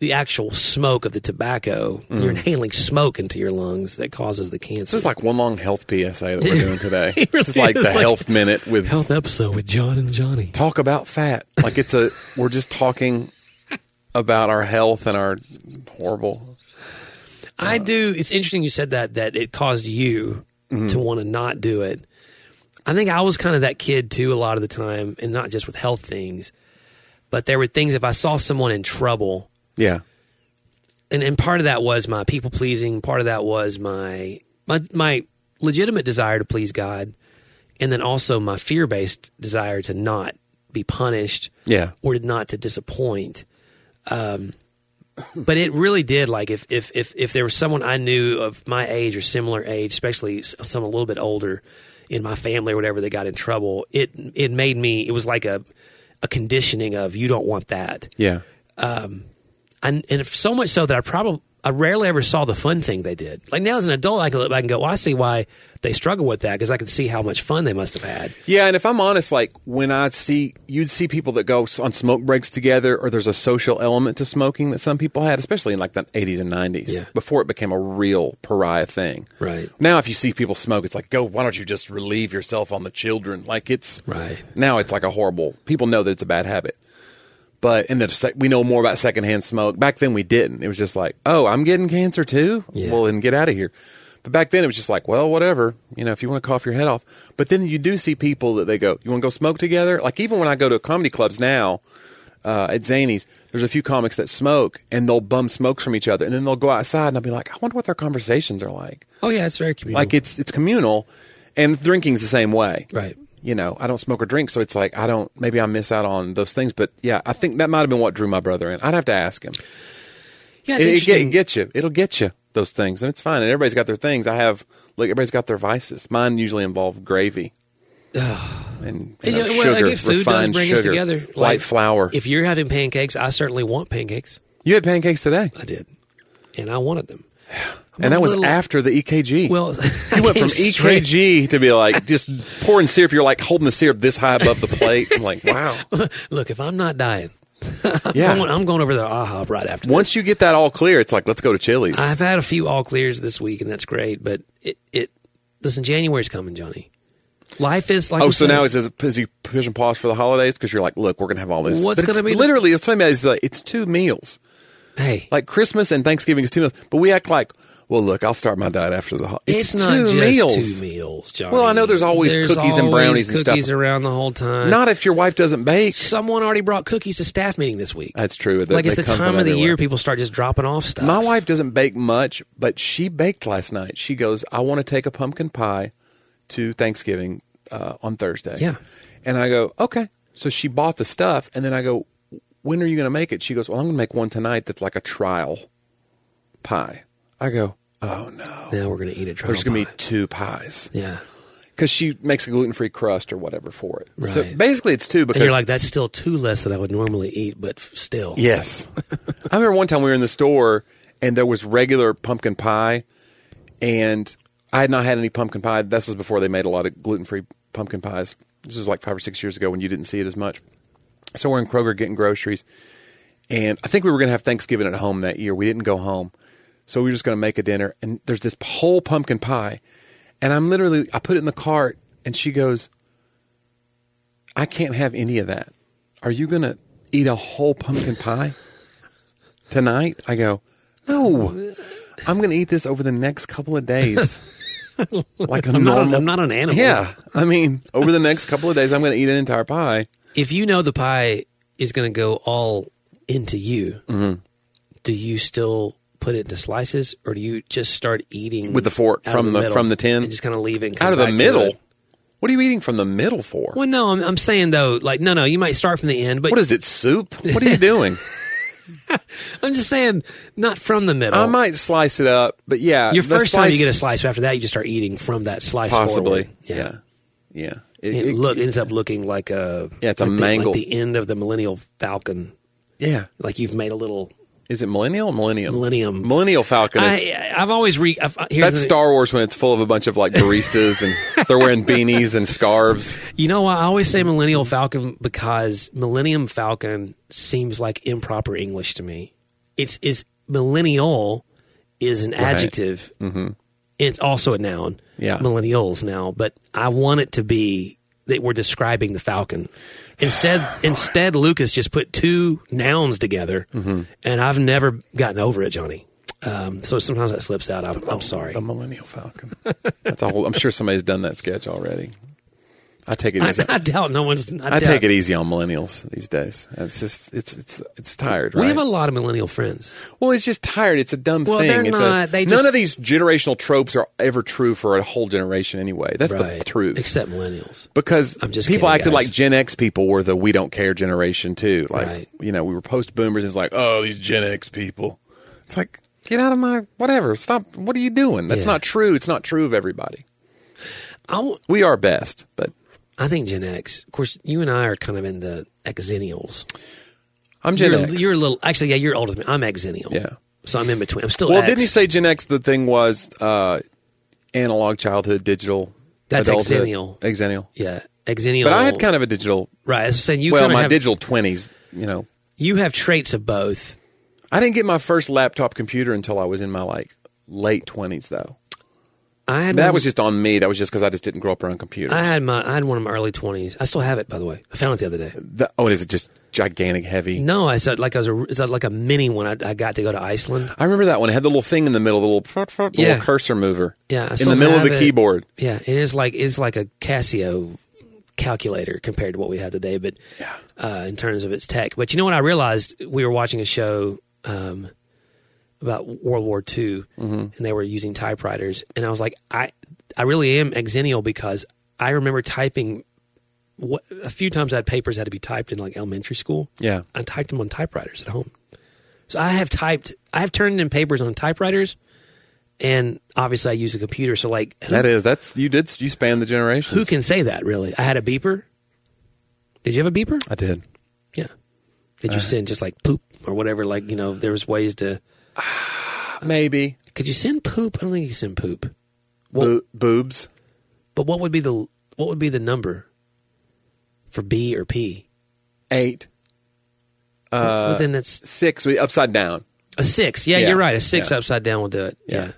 the actual smoke of the tobacco. Mm. You're inhaling smoke into your lungs that causes the cancer. This is like one long health PSA that we're doing today. Really this is like the health minute with... Health episode with John and Johnny. Talk about fat. Like we're just talking about our health and our horrible... I do... It's interesting you said that it caused you to want to not do it. I think I was kind of that kid too a lot of the time, and not just with health things, but there were things if I saw someone in trouble... Yeah. and part of that was my people pleasing. Part of that was my legitimate desire to please God, and then also my fear-based desire to not be punished, or not to disappoint. But it really did. Like if there was someone I knew of my age or similar age, especially someone a little bit older in my family or whatever, that got in trouble, it made me. It was like a conditioning of, you don't want that. Yeah. And so much so that I rarely ever saw the fun thing they did. Like now as an adult, I can look back and go, well, I see why they struggle with that, because I can see how much fun they must have had. Yeah, and if I'm honest, like when you'd see people that go on smoke breaks together, or there's a social element to smoking that some people had, especially in like the 80s and 90s, before it became a real pariah thing. Right. Now if you see people smoke, it's like, why don't you just relieve yourself on the children? Like it's, now it's like a horrible, people know that it's a bad habit. But we know more about secondhand smoke. Back then we didn't. It was just like, oh, I'm getting cancer too? Yeah. Well, then get out of here. But back then it was just like, well, whatever. You know, if you want to cough your head off. But then you do see people that they go, you want to go smoke together? Like even when I go to comedy clubs now at Zanies, there's a few comics that smoke, and they'll bum smokes from each other. And then they'll go outside, and I'll be like, I wonder what their conversations are like. Oh, yeah, it's very communal. Like it's communal, and drinking's the same way. Right. You know, I don't smoke or drink, so it's like maybe I miss out on those things. But yeah, I think that might have been what drew my brother in. I'd have to ask him. Yeah, it gets you. It'll get you those things, and it's fine. And everybody's got their things. Everybody's got their vices. Mine usually involve gravy and sugar, like food refined does bring sugar, us together. Like, white flour. If you're having pancakes, I certainly want pancakes. You had pancakes today. I did, and I wanted them. And that was after the EKG. Well, you went from EKG to be like just pouring syrup. You're like holding the syrup this high above the plate. I'm like, wow. Look, if I'm not dying, I'm going over to IHOP right after. Once you get that all clear, it's like, let's go to Chili's. I've had a few all clears this week, and that's great. But listen, January's coming, Johnny. Life is like. Oh, so now is he push and pause for the holidays? Because you're like, look, we're gonna have all this. What's gonna be literally? It's funny. It's like it's two meals. Hey, like Christmas and Thanksgiving is two meals, but we act like. Well, look, I'll start my diet after the holiday. It's not two just meals. Two meals, Johnny. Well, I know there's always cookies and brownies and stuff. Cookies around the whole time. Not if your wife doesn't bake. Someone already brought cookies to staff meeting this week. That's true. Like it's the time of the year people start just dropping off stuff. My wife doesn't bake much, but she baked last night. She goes, I want to take a pumpkin pie to Thanksgiving on Thursday. Yeah. And I go, okay. So she bought the stuff, and then I go, when are you going to make it? She goes, well, I'm going to make one tonight that's like a trial pie. I go, oh no. Now we're going to eat a trial pie. There's going to be two pies. Yeah. Because she makes a gluten-free crust or whatever for it. Right. So basically it's two because... And you're like, that's still two less than I would normally eat, but still. Yes. I remember one time we were in the store and there was regular pumpkin pie, and I had not had any pumpkin pie. This was before they made a lot of gluten-free pumpkin pies. This was like 5 or 6 years ago when you didn't see it as much. So we're in Kroger getting groceries, and I think we were going to have Thanksgiving at home that year. We didn't go home. So we were just going to make a dinner, and there's this whole pumpkin pie, and I put it in the cart, and she goes, I can't have any of that. Are you going to eat a whole pumpkin pie tonight? I go, no, I'm going to eat this over the next couple of days. Like I'm not an animal. Yeah. I mean, over the next couple of days, I'm going to eat an entire pie. If you know the pie is going to go all into you, mm-hmm. do you still... put it into slices, or do you just start eating with the fork from the tin and just kind of leave it and out of the middle? What are you eating from the middle for? Well, no, I'm saying though, like no, you might start from the end. But what is it, soup? What are you doing? I'm just saying, not from the middle. I might slice it up, but yeah, your first time you get a slice. But after that, you just start eating from that slice. Possibly, forward. Yeah. It ends up looking like a it's like a mangle, like the end of the Millennium Falcon. Yeah, like you've made a little. Is it millennial? Millennium. Millennial Falcon. That's Star Wars when it's full of a bunch of like baristas and they're wearing beanies and scarves. You know, I always say Millennial Falcon because Millennium Falcon seems like improper English to me. It's millennial is an adjective. Mm-hmm. It's also a noun. Yeah. Millennials now, but I want it to be that we're describing the Falcon. Instead, Lucas just put two nouns together, mm-hmm. and I've never gotten over it, Johnny. So sometimes that slips out. I'm sorry. The Millennial Falcon. That's a whole. I'm sure somebody's done that sketch already. I take it easy. I doubt no one's. I take it easy on millennials these days. It's just it's tired. Right? We have a lot of millennial friends. Well, it's just tired. It's a dumb thing. They're it's not. None of these generational tropes are ever true for a whole generation anyway. That's right. The truth. Except millennials, because I'm just people kidding, acted guys. Like Gen X people were the we don't care generation too. Like right. You know, we were post boomers. It's like, oh, these Gen X people. It's like, get out of my whatever. Stop. What are you doing? That's not true. It's not true of everybody. We are best, but. I think Gen X. Of course, you and I are kind of in the Xennials. I'm Gen X. You're a little... Actually, yeah, you're older than me. I'm Xennial. Yeah. So I'm in between. I'm still Well, X. Didn't you say Gen X, the thing was analog childhood, digital... That's adulthood. Xennial. Xennial. Yeah. Xennial. But I had kind of a digital... Right. As I'm saying, you kind of have, digital 20s, you know. You have traits of both. I didn't get my first laptop computer until I was in my, like, late 20s, though. That was just on me. That was just because I just didn't grow up around computers. I had one in my early 20s. I still have it, by the way. I found it the other day. Is it just gigantic, heavy? No, I said like it's like a mini one. I got to go to Iceland. I remember that one. It had the little thing in the middle, the little cursor mover. Yeah, in the middle of the keyboard. Yeah, it is like a Casio calculator compared to what we have today, but in terms of its tech. But you know what I realized? We were watching a show. About World War II, and they were using typewriters. And I was like, I really am Xennial because I remember typing a few times. I had papers that had to be typed in like elementary school. Yeah. I typed them on typewriters at home. So I have turned in papers on typewriters, and obviously I use a computer. So like. You span the generations. Who can say that really? I had a beeper. Did you have a beeper? I did. Yeah. Did you send just like poop or whatever? Like, you know, there was ways to. Maybe. Could you send poop? I don't think you could send poop. Boobs. But what would be the number for B or P? 8. Well, then that's 6 upside down. A 6. Yeah, you're right. A 6 upside down will do it. Yeah.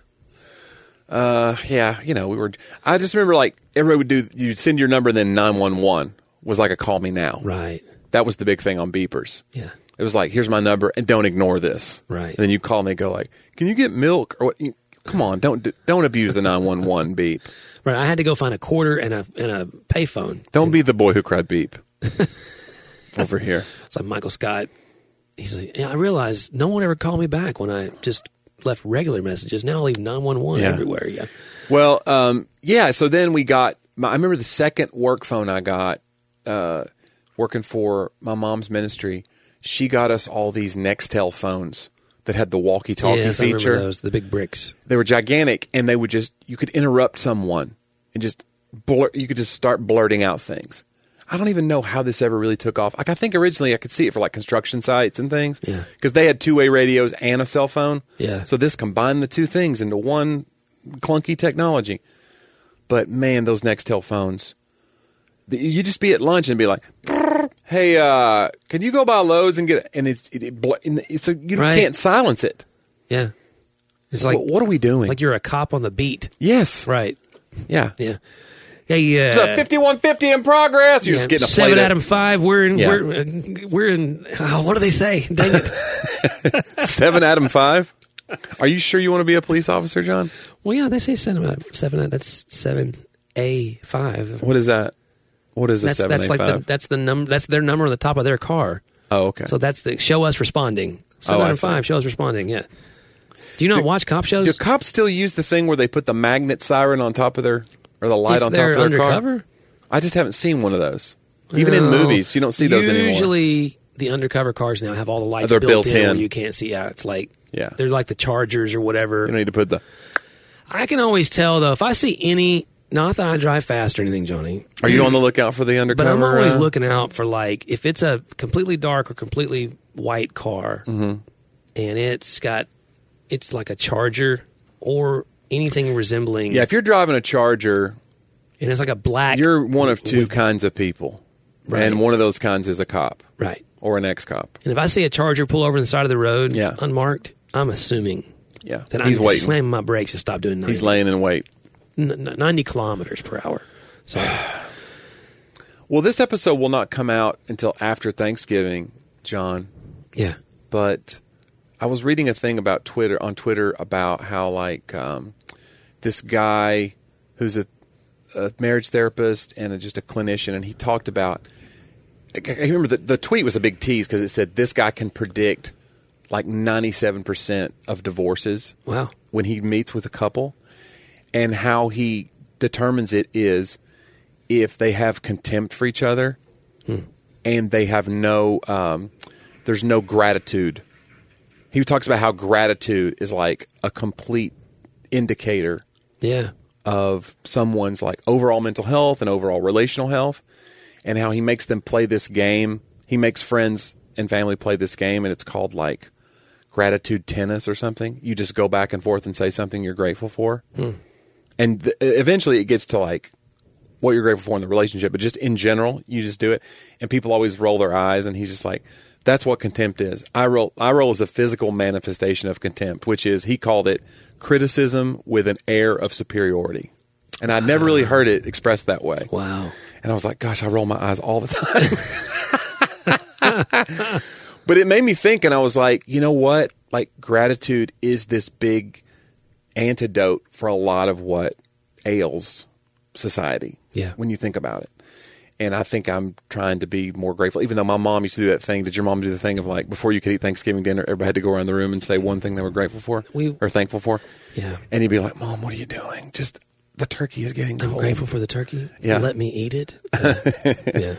You know, I just remember like everybody would you'd send your number and then 911 was like a call me now. Right. That was the big thing on beepers. Yeah. It was like, here's my number, and don't ignore this. Right. And then you call and they go like, can you get milk? Or what? Come on, don't abuse the 911 beep. Right. I had to go find a quarter and a payphone. Don't be the boy who cried beep. Over here. It's like Michael Scott. He's like, I realized no one ever called me back when I just left regular messages. Now I leave 911 everywhere. Yeah. Well, so then we got, I remember the second work phone I got working for my mom's ministry. She got us all these Nextel phones that had the walkie-talkie feature. I remember those, the big bricks. They were gigantic, and they would you could interrupt someone and you could just start blurting out things. I don't even know how this ever really took off. Like I think originally I could see it for like construction sites and things because they had two-way radios and a cell phone. Yeah. So this combined the two things into one clunky technology. But man, those Nextel phones. You'd just be at lunch and be like, hey, can you go by Lowe's and get it? And you can't silence it. Yeah. It's like, what are we doing? Like you're a cop on the beat. Yes. Right. Yeah. Yeah. Hey, it's a 5150 in progress. You're just getting a plate. 7 out of 5. We're in. Oh, what do they say? Dang it. 7 out of 5? Are you sure you want to be a police officer, John? Well, yeah, they say 7 out of 7. That's 7A5. What is that? What is a 785? That's their number on the top of their car. Oh, okay. So that's the show us responding. 7 out of 5, show us responding, yeah. Do you not watch cop shows? Do cops still use the thing where they put the magnet siren on top of their, or the light on top of their undercover? Car? I just haven't seen one of those. Even in movies, you don't see those anymore. Usually the undercover cars now have all the lights built in where you can't see out. It's like, they're like the Chargers or whatever. You don't need to put the... I can always tell, though, if I see any... Not that I drive fast or anything, Johnny. Are you on the lookout for the undercover? But I'm always looking out for, like, if it's a completely dark or completely white car, and it's like a Charger or anything resembling... Yeah, if you're driving a Charger... And it's like a black... You're one of two kinds of people. Right. And one of those kinds is a cop. Right. Or an ex-cop. And if I see a Charger pull over on the side of the road, unmarked, I'm assuming that I'm slamming my brakes and stop doing nothing. He's laying in wait. 90 kilometers per hour. Sorry. Well, this episode will not come out until after Thanksgiving, John. Yeah. But I was reading a thing about Twitter about how like this guy who's a a marriage therapist and just a clinician, and he talked about – I remember the tweet was a big tease because it said this guy can predict like 97% of divorces when he meets with a couple, and how he determines it is if they have contempt for each other and they have no there's no gratitude. He talks about how gratitude is like a complete indicator of someone's like overall mental health and overall relational health, and how he makes them play this game. He makes friends and family play this game, and it's called like gratitude tennis or something. You just go back and forth and say something you're grateful for. And eventually it gets to like what you're grateful for in the relationship, but just in general, you just do it. And people always roll their eyes, and he's just like, that's what contempt is. Eye roll is a physical manifestation of contempt, which is, he called it criticism with an air of superiority. And I'd never really heard it expressed that way. Wow. And I was like, gosh, I roll my eyes all the time. But it made me think, and I was like, you know what? Like, gratitude is this big antidote for a lot of what ails society when you think about it. And I think I'm trying to be more grateful, even though my mom used to do that thing. Did your mom do the thing of like, before you could eat Thanksgiving dinner, everybody had to go around the room and say one thing they were grateful for or thankful for? Yeah. And you'd be like, Mom, what are you doing? Just, the turkey is getting cold. I'm grateful for the turkey. Yeah. Let me eat it. Yeah.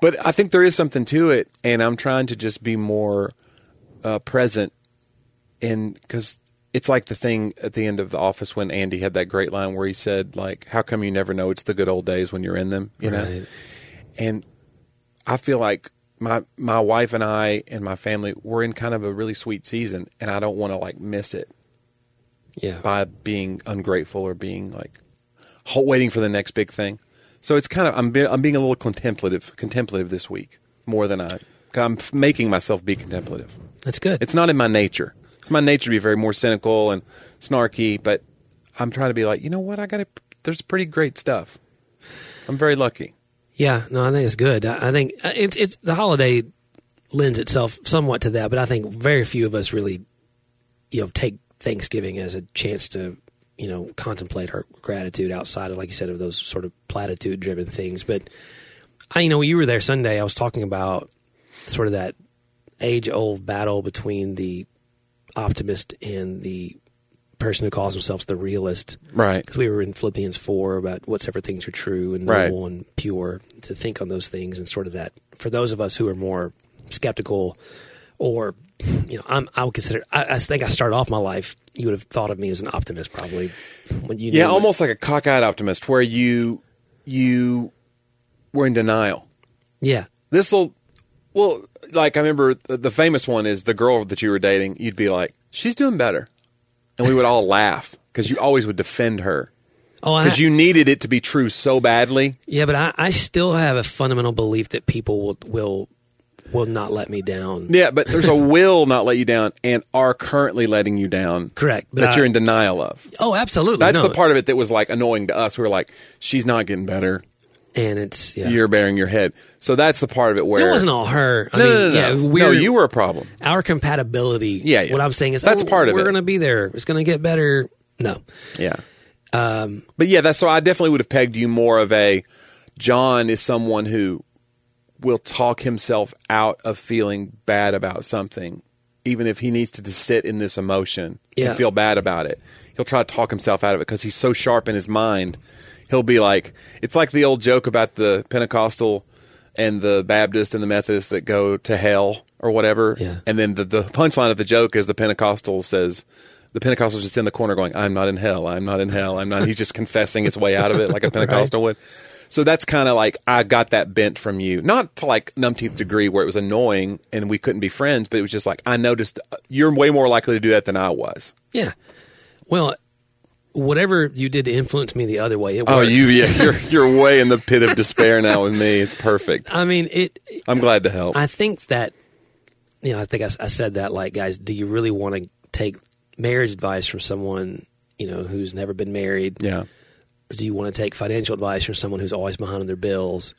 But I think there is something to it, and I'm trying to just be more present, because it's like the thing at the end of The Office when Andy had that great line where he said, like, how come you never know it's the good old days when you're in them, you know? And I feel like my wife and I and my family, we're in kind of a really sweet season, and I don't want to like miss it by being ungrateful or being like waiting for the next big thing. So it's kind of, I'm being a little contemplative this week, more than I'm making myself be contemplative. That's good. It's not in my nature. It's my nature to be more cynical and snarky, but I'm trying to be like, you know what? There's pretty great stuff. I'm very lucky. Yeah, no, I think it's good. I think it's the holiday lends itself somewhat to that, but I think very few of us really, take Thanksgiving as a chance to, contemplate our gratitude outside of, like you said, of those sort of platitude-driven things. But you were there Sunday. I was talking about sort of that age-old battle between the optimist and the person who calls themselves the realist, right? Because we were in Philippians 4 about whatsoever things are true and noble and pure, to think on those things, and sort of that for those of us who are more skeptical, or I would consider. I think I started off my life. You would have thought of me as an optimist, probably. When you almost like a cockeyed optimist, where you were in denial. Yeah, like I remember the famous one is the girl that you were dating. You'd be like, she's doing better. And we would all laugh because you always would defend her because you needed it to be true so badly. Yeah, but I still have a fundamental belief that people will not let me down. Yeah, but there's a will not let you down and are currently letting you down. Correct. But that you're in denial of. Oh, absolutely. That's the part of it that was like annoying to us. We were like, she's not getting better. And it's you're bearing your head. So that's the part of it where it wasn't all her. No, you were a problem. Our compatibility. Yeah. What I'm saying is that's part of it. We're going to be there. It's going to get better. No. Yeah. But yeah, that's so. I definitely would have pegged you more of a John is someone who will talk himself out of feeling bad about something, even if he needs to sit in this emotion and feel bad about it. He'll try to talk himself out of it because he's so sharp in his mind. He'll be like, it's like the old joke about the Pentecostal and the Baptist and the Methodist that go to hell or whatever. Yeah. And then the punchline of the joke is the Pentecostal's just in the corner going, I'm not in hell. I'm not in hell. I'm not. He's just confessing his way out of it like a Pentecostal would. So that's kind of like, I got that bent from you. Not to like numpteenth degree where it was annoying and we couldn't be friends, but it was just like, I noticed you're way more likely to do that than I was. Yeah. Well, whatever you did to influence me the other way, it worked. Oh, you're way in the pit of despair now with me. It's perfect. I mean, I'm glad to help. I think that, I said that, like, guys, do you really want to take marriage advice from someone, who's never been married? Yeah. Or do you want to take financial advice from someone who's always behind on their bills?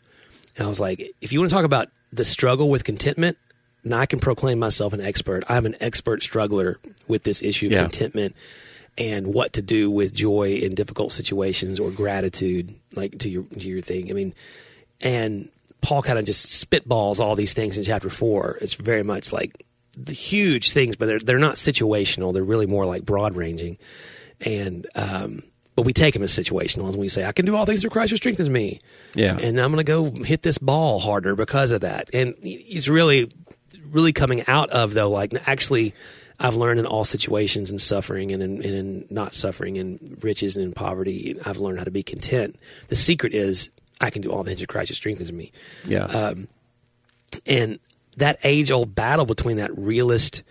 And I was like, if you want to talk about the struggle with contentment, now I can proclaim myself an expert. I'm an expert struggler with this issue of contentment. and what to do with joy in difficult situations or gratitude, like to your thing. I mean, and Paul kind of just spitballs all these things in chapter 4. It's very much like the huge things, but they're not situational. They're really more like broad ranging. And, but we take them as situational, and we say, I can do all things through Christ who strengthens me. Yeah. And I'm going to go hit this ball harder because of that. And it's really, really coming out of, though, like, actually, I've learned in all situations, in suffering and in not suffering, in riches and in poverty, I've learned how to be content. The secret is, I can do all things through Christ who strengthens me. Yeah. And that age-old battle between that realist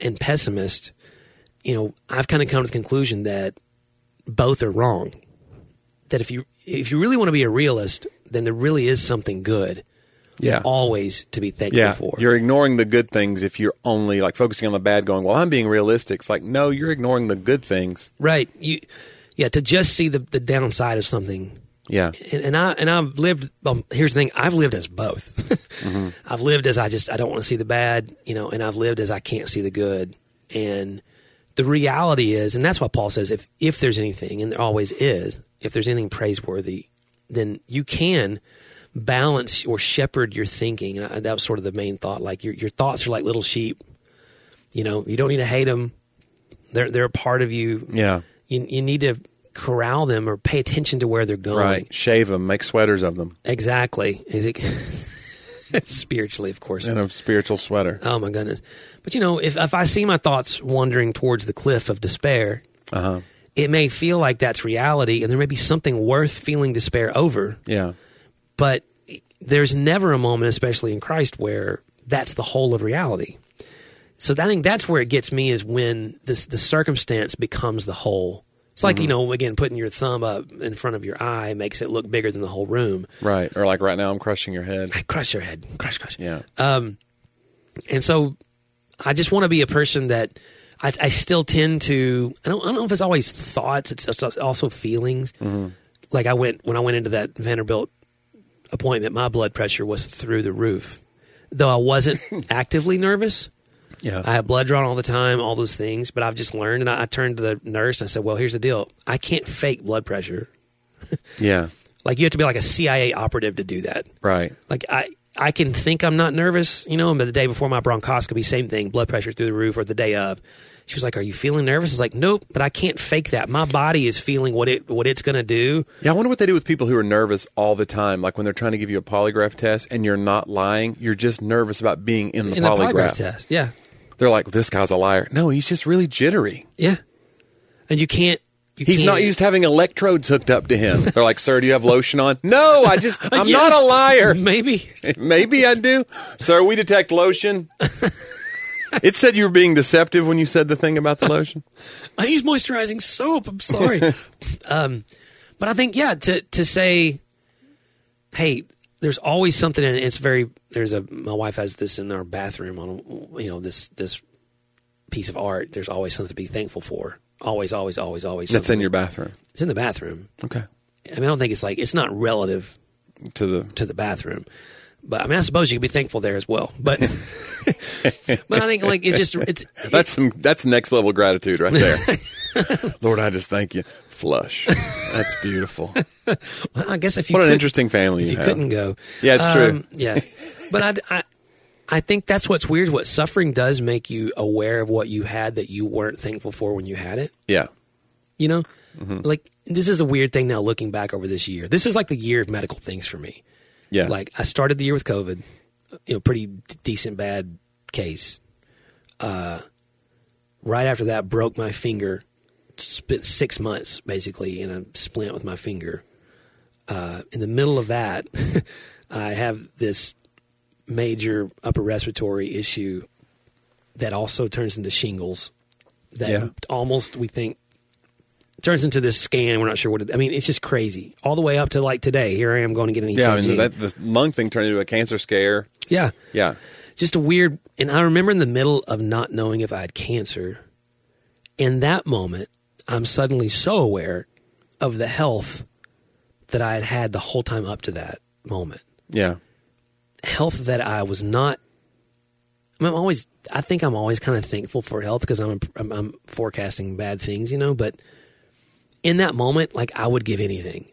and pessimist, you know, I've kind of come to the conclusion that both are wrong. That if you really want to be a realist, then there really is something good. Yeah. Always to be thankful for. You're ignoring the good things if you're only like focusing on the bad, going, well, I'm being realistic. It's like, no, you're ignoring the good things. Right. To just see the downside of something. Yeah. And I've lived, here's the thing, I've lived as both. Mm-hmm. I've lived as I don't want to see the bad, you know, and I've lived as I can't see the good. And the reality is, and that's why Paul says, if there's anything, and there always is, if there's anything praiseworthy, then you can balance or shepherd your thinking. And that was sort of the main thought. Like your thoughts are like little sheep. You know, you don't need to hate them. They're a part of you. Yeah. You need to corral them or pay attention to where they're going. Right. Shave them. Make sweaters of them. Exactly. Spiritually, of course. And a spiritual sweater. Oh, my goodness. But, you know, if I see my thoughts wandering towards the cliff of despair, it may feel like that's reality, and there may be something worth feeling despair over. Yeah. But there's never a moment, especially in Christ, where that's the whole of reality. So I think that's where it gets me, is when the circumstance becomes the whole. It's like, you know, again, putting your thumb up in front of your eye makes it look bigger than the whole room. Right. Or like right now, I'm crushing your head. I crush your head. Crush. Yeah. And so I just want to be a person that I still tend to, I don't know if it's always thoughts, it's also feelings. Mm-hmm. Like when I went into that Vanderbilt appointment, my blood pressure was through the roof, though I wasn't actively nervous. Yeah, I have blood drawn all the time, all those things, but I've just learned, and I turned to the nurse and I said, well, here's the deal. I can't fake blood pressure. Yeah. Like you have to be like a CIA operative to do that. Right. Like I can think I'm not nervous, you know, but the day before my bronchoscopy, same thing, blood pressure through the roof, or the day of. She was like, are you feeling nervous? I was like, nope, but I can't fake that. My body is feeling what it's going to do. Yeah, I wonder what they do with people who are nervous all the time. Like when they're trying to give you a polygraph test and you're not lying, you're just nervous about being in the polygraph test. Yeah. They're like, this guy's a liar. No, he's just really jittery. Yeah. And you can't. He's not used to having electrodes hooked up to him. They're like, sir, do you have lotion on? No, I'm yes, not a liar. Maybe I do. Sir, we detect lotion. It said you were being deceptive when you said the thing about the lotion. I use moisturizing soap. I'm sorry. But I think, yeah, to say, hey, there's always something in it. It's very, my wife has this in our bathroom on, you know, this piece of art. There's always something to be thankful for. Always, always, always, always. That's in your bathroom. It's in the bathroom. Okay. I mean, I don't think it's like, it's not relative to the bathroom. But I mean, I suppose you could be thankful there as well. But I think like it's that's next level gratitude right there. Lord, I just thank you. Flush. That's beautiful. Well, I guess an interesting family you have. Couldn't go. Yeah, it's true. Yeah, but I think that's what's weird. What suffering does make you aware of what you had that you weren't thankful for when you had it. Yeah, you know, like this is a weird thing now looking back over this year. This is like the year of medical things for me. Yeah. Like I started the year with COVID, you know, pretty decent, bad case. Right after that, broke my finger, spent 6 months basically in a splint with my finger. In the middle of that, I have this major upper respiratory issue that also turns into shingles that almost we think turns into this scan. We're not sure what it, I mean, it's just crazy. All the way up to like today, here I am going to get an EKG. Yeah, I mean, the lung thing turned into a cancer scare. Yeah. Yeah. Just a weird, and I remember in the middle of not knowing if I had cancer, in that moment, I'm suddenly so aware of the health that I had had the whole time up to that moment. Yeah. Health that I was not I think I'm always kind of thankful for health because I'm forecasting bad things, you know, but in that moment, like I would give anything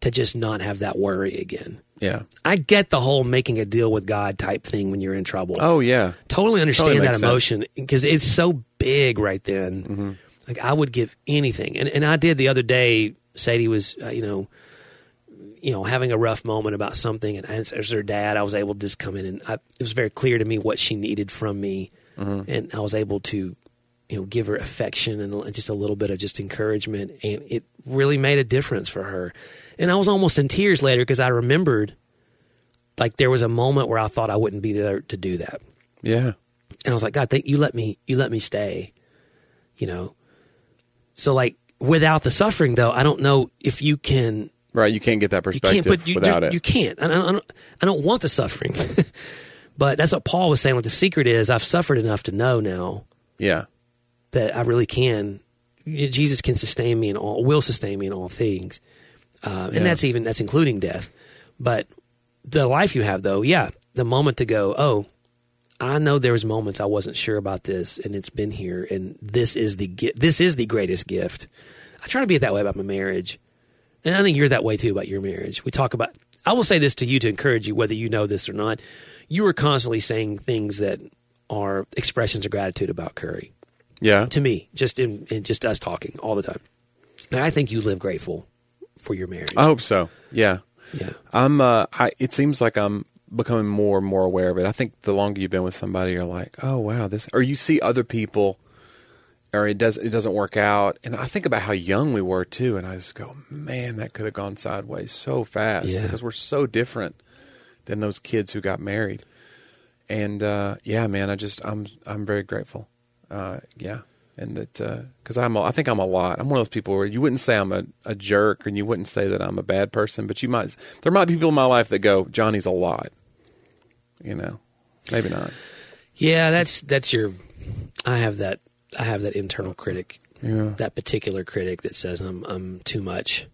to just not have that worry again. Yeah. I get the whole making a deal with God type thing when you're in trouble. Oh yeah. Totally understand that emotion because it's so big right then. Mm-hmm. Like I would give anything. And I did the other day, Sadie was, you know, having a rough moment about something, and as her dad, I was able to just come in, and it was very clear to me what she needed from me, mm-hmm. and I was able to, you know, give her affection and just a little bit of just encouragement, and it really made a difference for her. And I was almost in tears later because I remembered, like, there was a moment where I thought I wouldn't be there to do that. Yeah, and I was like, God, you let me stay, you know. So, like, without the suffering, though, I don't know if you can. Right, you can't get that perspective without it. You can't. I don't want the suffering. But that's what Paul was saying. What the secret is, I've suffered enough to know now. Yeah. That I really can. Jesus can sustain me in all. Will sustain me in all things. And that's including death. But the life you have, though, yeah, the moment to go, oh, I know there was moments I wasn't sure about this, and it's been here, and this is the greatest gift. I try to be that way about my marriage. And I think you're that way, too, about your marriage. I will say this to you to encourage you, whether you know this or not. You are constantly saying things that are expressions of gratitude about Curry. Yeah. To me, just in just us talking all the time. And I think you live grateful for your marriage. I hope so. Yeah. Yeah. It seems like I'm becoming more and more aware of it. I think the longer you've been with somebody, you're like, oh, wow, this, or you see other people. Or it doesn't work out. And I think about how young we were, too. And I just go, man, that could have gone sideways so fast. Yeah. Because we're so different than those kids who got married. And, man, I'm very grateful. And that, because I think I'm a lot. I'm one of those people where you wouldn't say I'm a jerk, and you wouldn't say that I'm a bad person. But there might be people in my life that go, Johnny's a lot. You know, maybe not. Yeah, I have that internal critic, that particular critic that says I'm too much.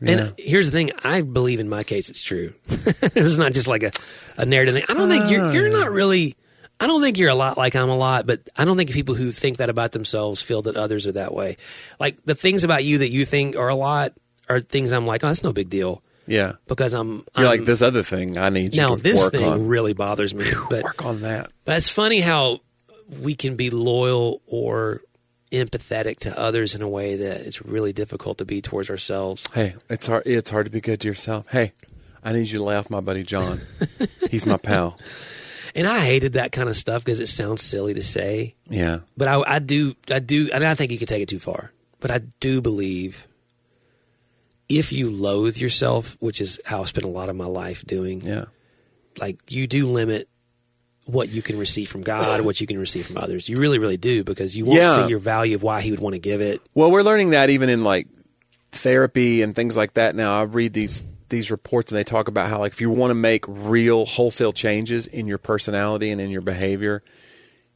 Yeah. And here's the thing: I believe in my case it's true. It's not just like a narrative thing. I don't think you're not really. I don't think you're a lot like I'm a lot, but I don't think people who think that about themselves feel that others are that way. Like the things about you that you think are a lot are things I'm like, oh, that's no big deal. Yeah, because I'm like this other thing I need. Now this thing really bothers me. But work on that. But it's funny how we can be loyal or empathetic to others in a way that it's really difficult to be towards ourselves. Hey, it's hard to be good to yourself. Hey, I need you to laugh, my buddy John. He's my pal. And I hated that kind of stuff because it sounds silly to say. Yeah. But I do, and I think you could take it too far. But I do believe if you loathe yourself, which is how I spent a lot of my life doing, yeah, like you do limit what you can receive from God, what you can receive from others. You really, really do, because you won't see your value of why he would want to give it. Well, we're learning that even in like therapy and things like that now. I read these reports and they talk about how like if you want to make real wholesale changes in your personality and in your behavior,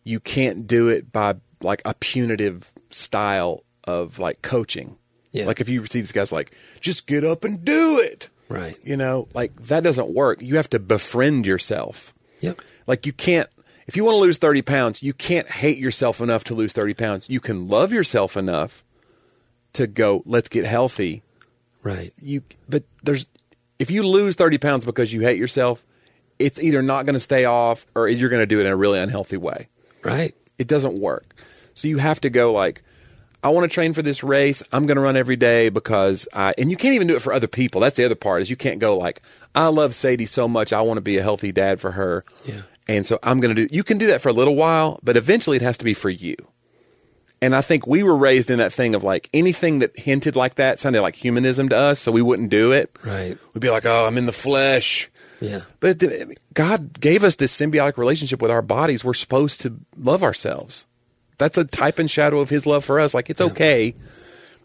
you can't do it by like a punitive style of like coaching. Yeah. Like if you see these guys like, just get up and do it. Right. You know, like that doesn't work. You have to befriend yourself. Yep. Like you can't, if you want to lose 30 pounds, you can't hate yourself enough to lose 30 pounds. You can love yourself enough to go, let's get healthy. Right. But if you lose 30 pounds because you hate yourself, it's either not going to stay off or you're going to do it in a really unhealthy way. Right. It doesn't work. So you have to go like, I want to train for this race. I'm going to run every day because and you can't even do it for other people. That's the other part is you can't go like, I love Sadie so much. I want to be a healthy dad for her. Yeah. And so I'm going to you can do that for a little while, but eventually it has to be for you. And I think we were raised in that thing of like anything that hinted like that sounded like humanism to us. So we wouldn't do it. Right. We'd be like, oh, I'm in the flesh. Yeah. But God gave us this symbiotic relationship with our bodies. We're supposed to love ourselves. That's a type and shadow of his love for us. Like it's okay.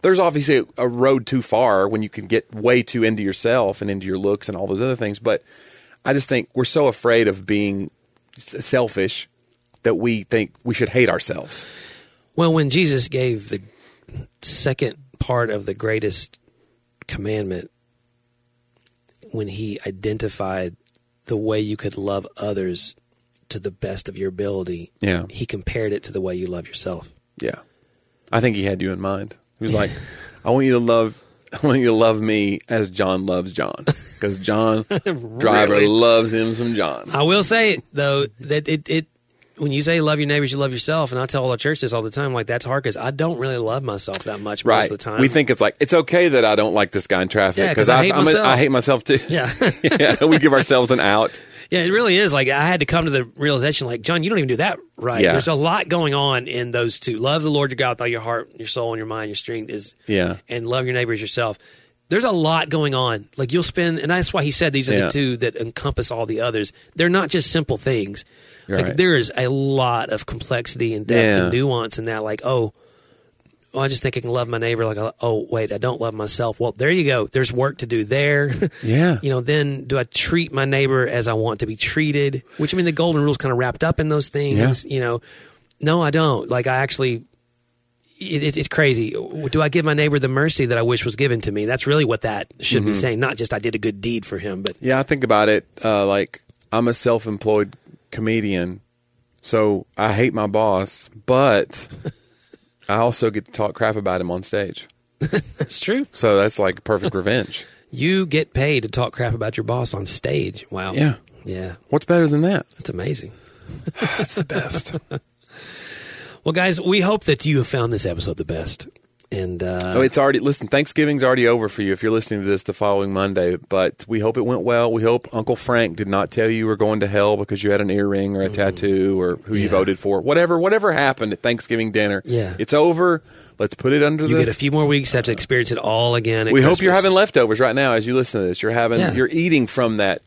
There's obviously a road too far when you can get way too into yourself and into your looks and all those other things. But I just think we're so afraid of being selfish that we think we should hate ourselves. Well, when Jesus gave the second part of the greatest commandment, when he identified the way you could love others to the best of your ability. Yeah. He compared it to the way you love yourself. Yeah. I think he had you in mind. He was like, I want you to love me as John loves John, because John Driver really loves him some John. I will say it though, that it when you say love your neighbors, you love yourself, and I tell all our church this all the time, like, that's hard because I don't really love myself that much most of the time. We think it's like, it's okay that I don't like this guy in traffic because I hate myself too. Yeah. Yeah, we give ourselves an out. Yeah, it really is. Like, I had to come to the realization, like, John, you don't even do that right. Yeah. There's a lot going on in those two. Love the Lord your God with all your heart, your soul, and your mind, your strength is. Yeah. And love your neighbor as yourself. There's a lot going on. Like, you'll spend, and that's why he said these are the two that encompass all the others. They're not just simple things. Like, there is a lot of complexity and depth and nuance in that. Like, I just think I can love my neighbor. Like, wait, I don't love myself. Well, there you go. There's work to do there. Yeah. You know, then do I treat my neighbor as I want to be treated? Which, I mean, the golden rule's kind of wrapped up in those things. Yeah. You know, no, I don't. Like, I actually, it's crazy. Do I give my neighbor the mercy that I wish was given to me? That's really what that should be saying. Not just I did a good deed for him, but. Yeah, I think about it. Like, I'm a self-employed comedian, so I hate my boss, but. I also get to talk crap about him on stage. That's true. So that's like perfect revenge. You get paid to talk crap about your boss on stage. Wow. Yeah. Yeah. What's better than that? That's amazing. That's the best. Well, guys, we hope that you have found this episode the best. And Thanksgiving's already over for you if you're listening to this the following Monday, but we hope it went well. We hope Uncle Frank did not tell you you were going to hell because you had an earring or a tattoo or who you voted for. Whatever happened at Thanksgiving dinner. Yeah. It's over. Let's put it under You get a few more weeks, have to experience it all again. We hope you're having leftovers right now as you listen to this. You're eating from that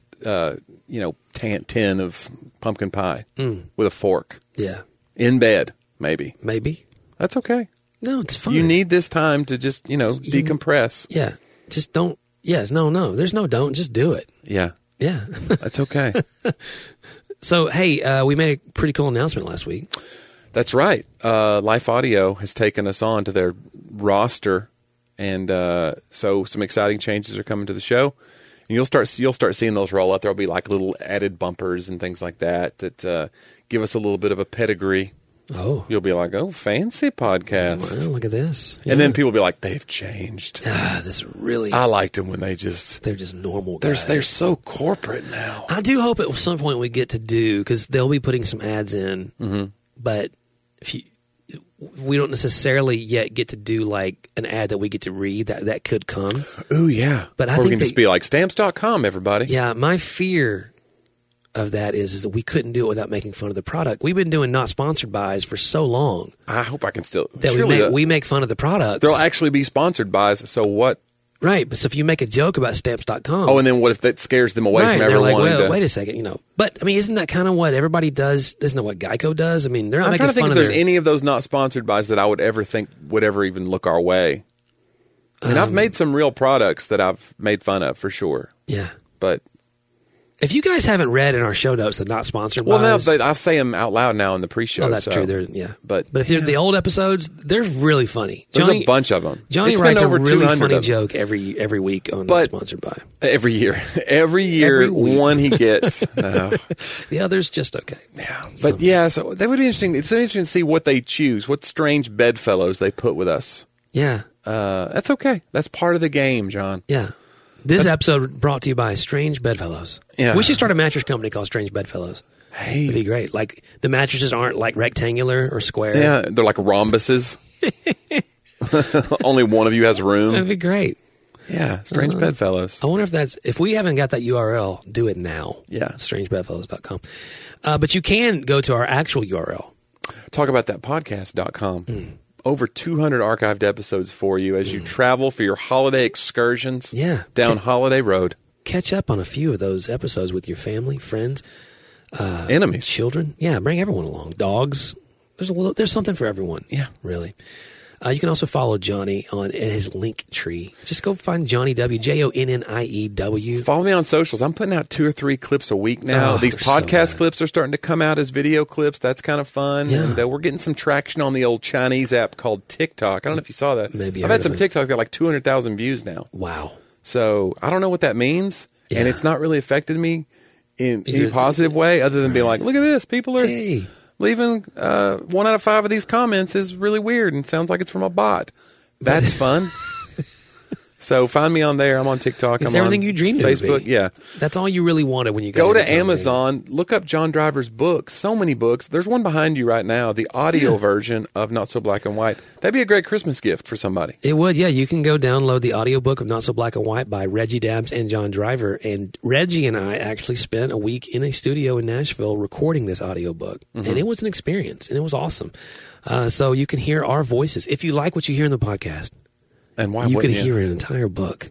tin of pumpkin pie with a fork. Yeah. In bed, maybe. Maybe. That's okay. No, it's fine. You need this time to just, decompress. Yeah. Just don't. Yes. No. There's no don't. Just do it. Yeah. Yeah. That's okay. So, hey, we made a pretty cool announcement last week. That's right. Life Audio has taken us on to their roster. And so some exciting changes are coming to the show. And you'll start seeing those roll out. There'll be like little added bumpers and things like that give us a little bit of a pedigree. Oh, you'll be like, fancy podcast. Well, look at this. Yeah. And then people will be like, they've changed. This really. I liked them when they're just normal guys. They're so corporate now. I do hope at some point we get to do, because they'll be putting some ads in, but we don't necessarily yet get to do like an ad that we get to read. That could come. Oh yeah. But I think we can just be like Stamps.com, everybody. Yeah. My fear of that is that we couldn't do it without making fun of the product. We've been doing not sponsored buys for so long. I hope I can still. That we make fun of the product. There'll actually be sponsored buys, so what? Right, but so if you make a joke about Stamps.com. Oh, and then what if that scares them away from everyone? They're like, wait a second, But, I mean, isn't that kind of what everybody does? Isn't that what Geico does? I mean, they're not making fun of I'm trying to think if there's any of those not sponsored buys that I would ever think would ever even look our way. I mean, I've made some real products that I've made fun of, for sure. Yeah. But. If you guys haven't read in our show notes the not sponsored ones. Well, no, but I say them out loud now in the pre-show. Oh, that's true. They're, yeah. But if they're the old episodes, they're really funny. There's a bunch of them. Johnny writes over a really funny joke every week on not sponsored by. Every year, one he gets. The other's just okay. Yeah. But so that would be interesting. It's interesting to see what they choose, what strange bedfellows they put with us. Yeah. That's okay. That's part of the game, John. Yeah. That's episode brought to you by Strange Bedfellows. Yeah. We should start a mattress company called Strange Bedfellows. Hey. It'd be great. Like, the mattresses aren't like rectangular or square. Yeah, they're like rhombuses. Only one of you has room. That'd be great. Yeah, Strange Bedfellows. I wonder if we haven't got that URL, do it now. Yeah. Strangebedfellows.com. But you can go to our actual URL. Talkaboutthatpodcast.com. Over 200 archived episodes for you as you travel for your holiday excursions down Holiday Road. Catch up on a few of those episodes with your family, friends, enemies, children. Yeah, bring everyone along. Dogs. There's something for everyone. Yeah, really. You can also follow Johnny on his link tree. Just go find Johnny W. J-O-N-N-I-E-W. Follow me on socials. I'm putting out 2 or 3 clips a week now. These podcast clips are starting to come out as video clips. That's kind of fun. Yeah. And we're getting some traction on the old Chinese app called TikTok. I don't know if you saw that. Maybe. I've had some TikToks got like 200,000 views now. Wow. So I don't know what that means. Yeah. And it's not really affected me in a positive way, other than being like, look at this, people are leaving 1 out of 5 of these comments is really weird and sounds like it's from a bot. That's fun. So find me on there. I'm on TikTok. It's everything you dreamed of. Facebook, yeah. That's all you really wanted when you go to Amazon. Look up John Driver's books. So many books. There's one behind you right now, the audio version of Not So Black and White. That'd be a great Christmas gift for somebody. It would, yeah. You can go download the audiobook of Not So Black and White by Reggie Dabbs and John Driver. And Reggie and I actually spent a week in a studio in Nashville recording this audiobook. Mm-hmm. And it was an experience, and it was awesome. So you can hear our voices. If you like what you hear in the podcast, and why you could hear an entire book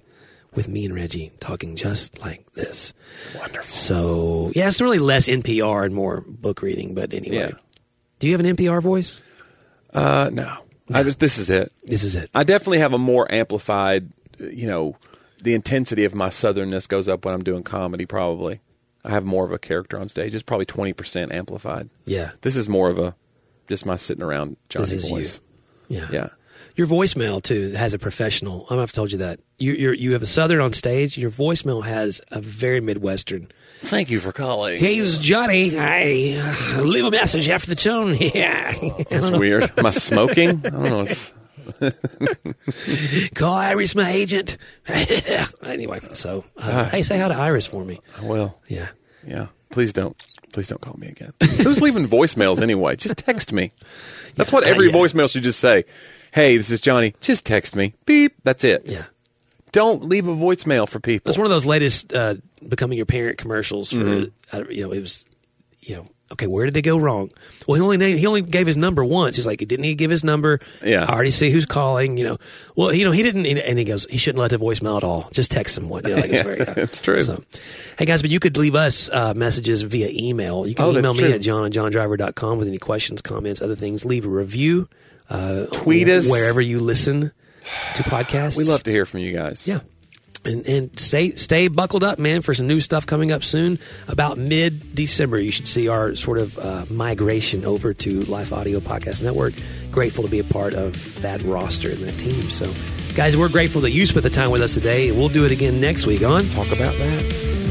with me and Reggie talking just like this. Wonderful. So, yeah, it's really less NPR and more book reading. But anyway, do you have an NPR voice? No. This is it. This is it. I definitely have a more amplified, you know, the intensity of my southernness goes up when I'm doing comedy probably. I have more of a character on stage. It's probably 20% amplified. Yeah. This is more of a, just my sitting around Johnny voice. You. Yeah. Yeah. Your voicemail, too, has a professional. I don't know if I've told you that. You have a Southern on stage. Your voicemail has a very Midwestern. Thank you for calling. He's Johnny. I leave a message after the tone. Yeah. That's weird. Am I smoking? I don't know. Call Iris, my agent. Anyway, so hey, say hi to Iris for me. I will. Yeah. Yeah. Please don't. Please don't call me again. Who's leaving voicemails anyway? Just text me. That's what every voicemail should just say. Hey, this is Johnny. Just text me. Beep. That's it. Yeah. Don't leave a voicemail for people. It's one of those latest becoming your parent commercials. For you know, it was, you know, okay, where did they go wrong? Well, he only gave his number once. He's like, didn't he give his number? Yeah. I already see who's calling. You know, well, you know, he didn't. And he goes, he shouldn't let the voicemail at all. Just text someone. You know, like, it's true. So, hey guys, but you could leave us messages via email. You can email me at john@johndriver.com with any questions, comments, other things. Leave a review. Tweet us wherever you listen to podcasts. We love to hear from you guys. Yeah, and stay buckled up, man, for some new stuff coming up soon. About mid-December, you should see our sort of migration over to Life Audio Podcast Network. Grateful to be a part of that roster and that team. So, guys, we're grateful that you spent the time with us today, and we'll do it again next week on Talk About That.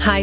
Hi,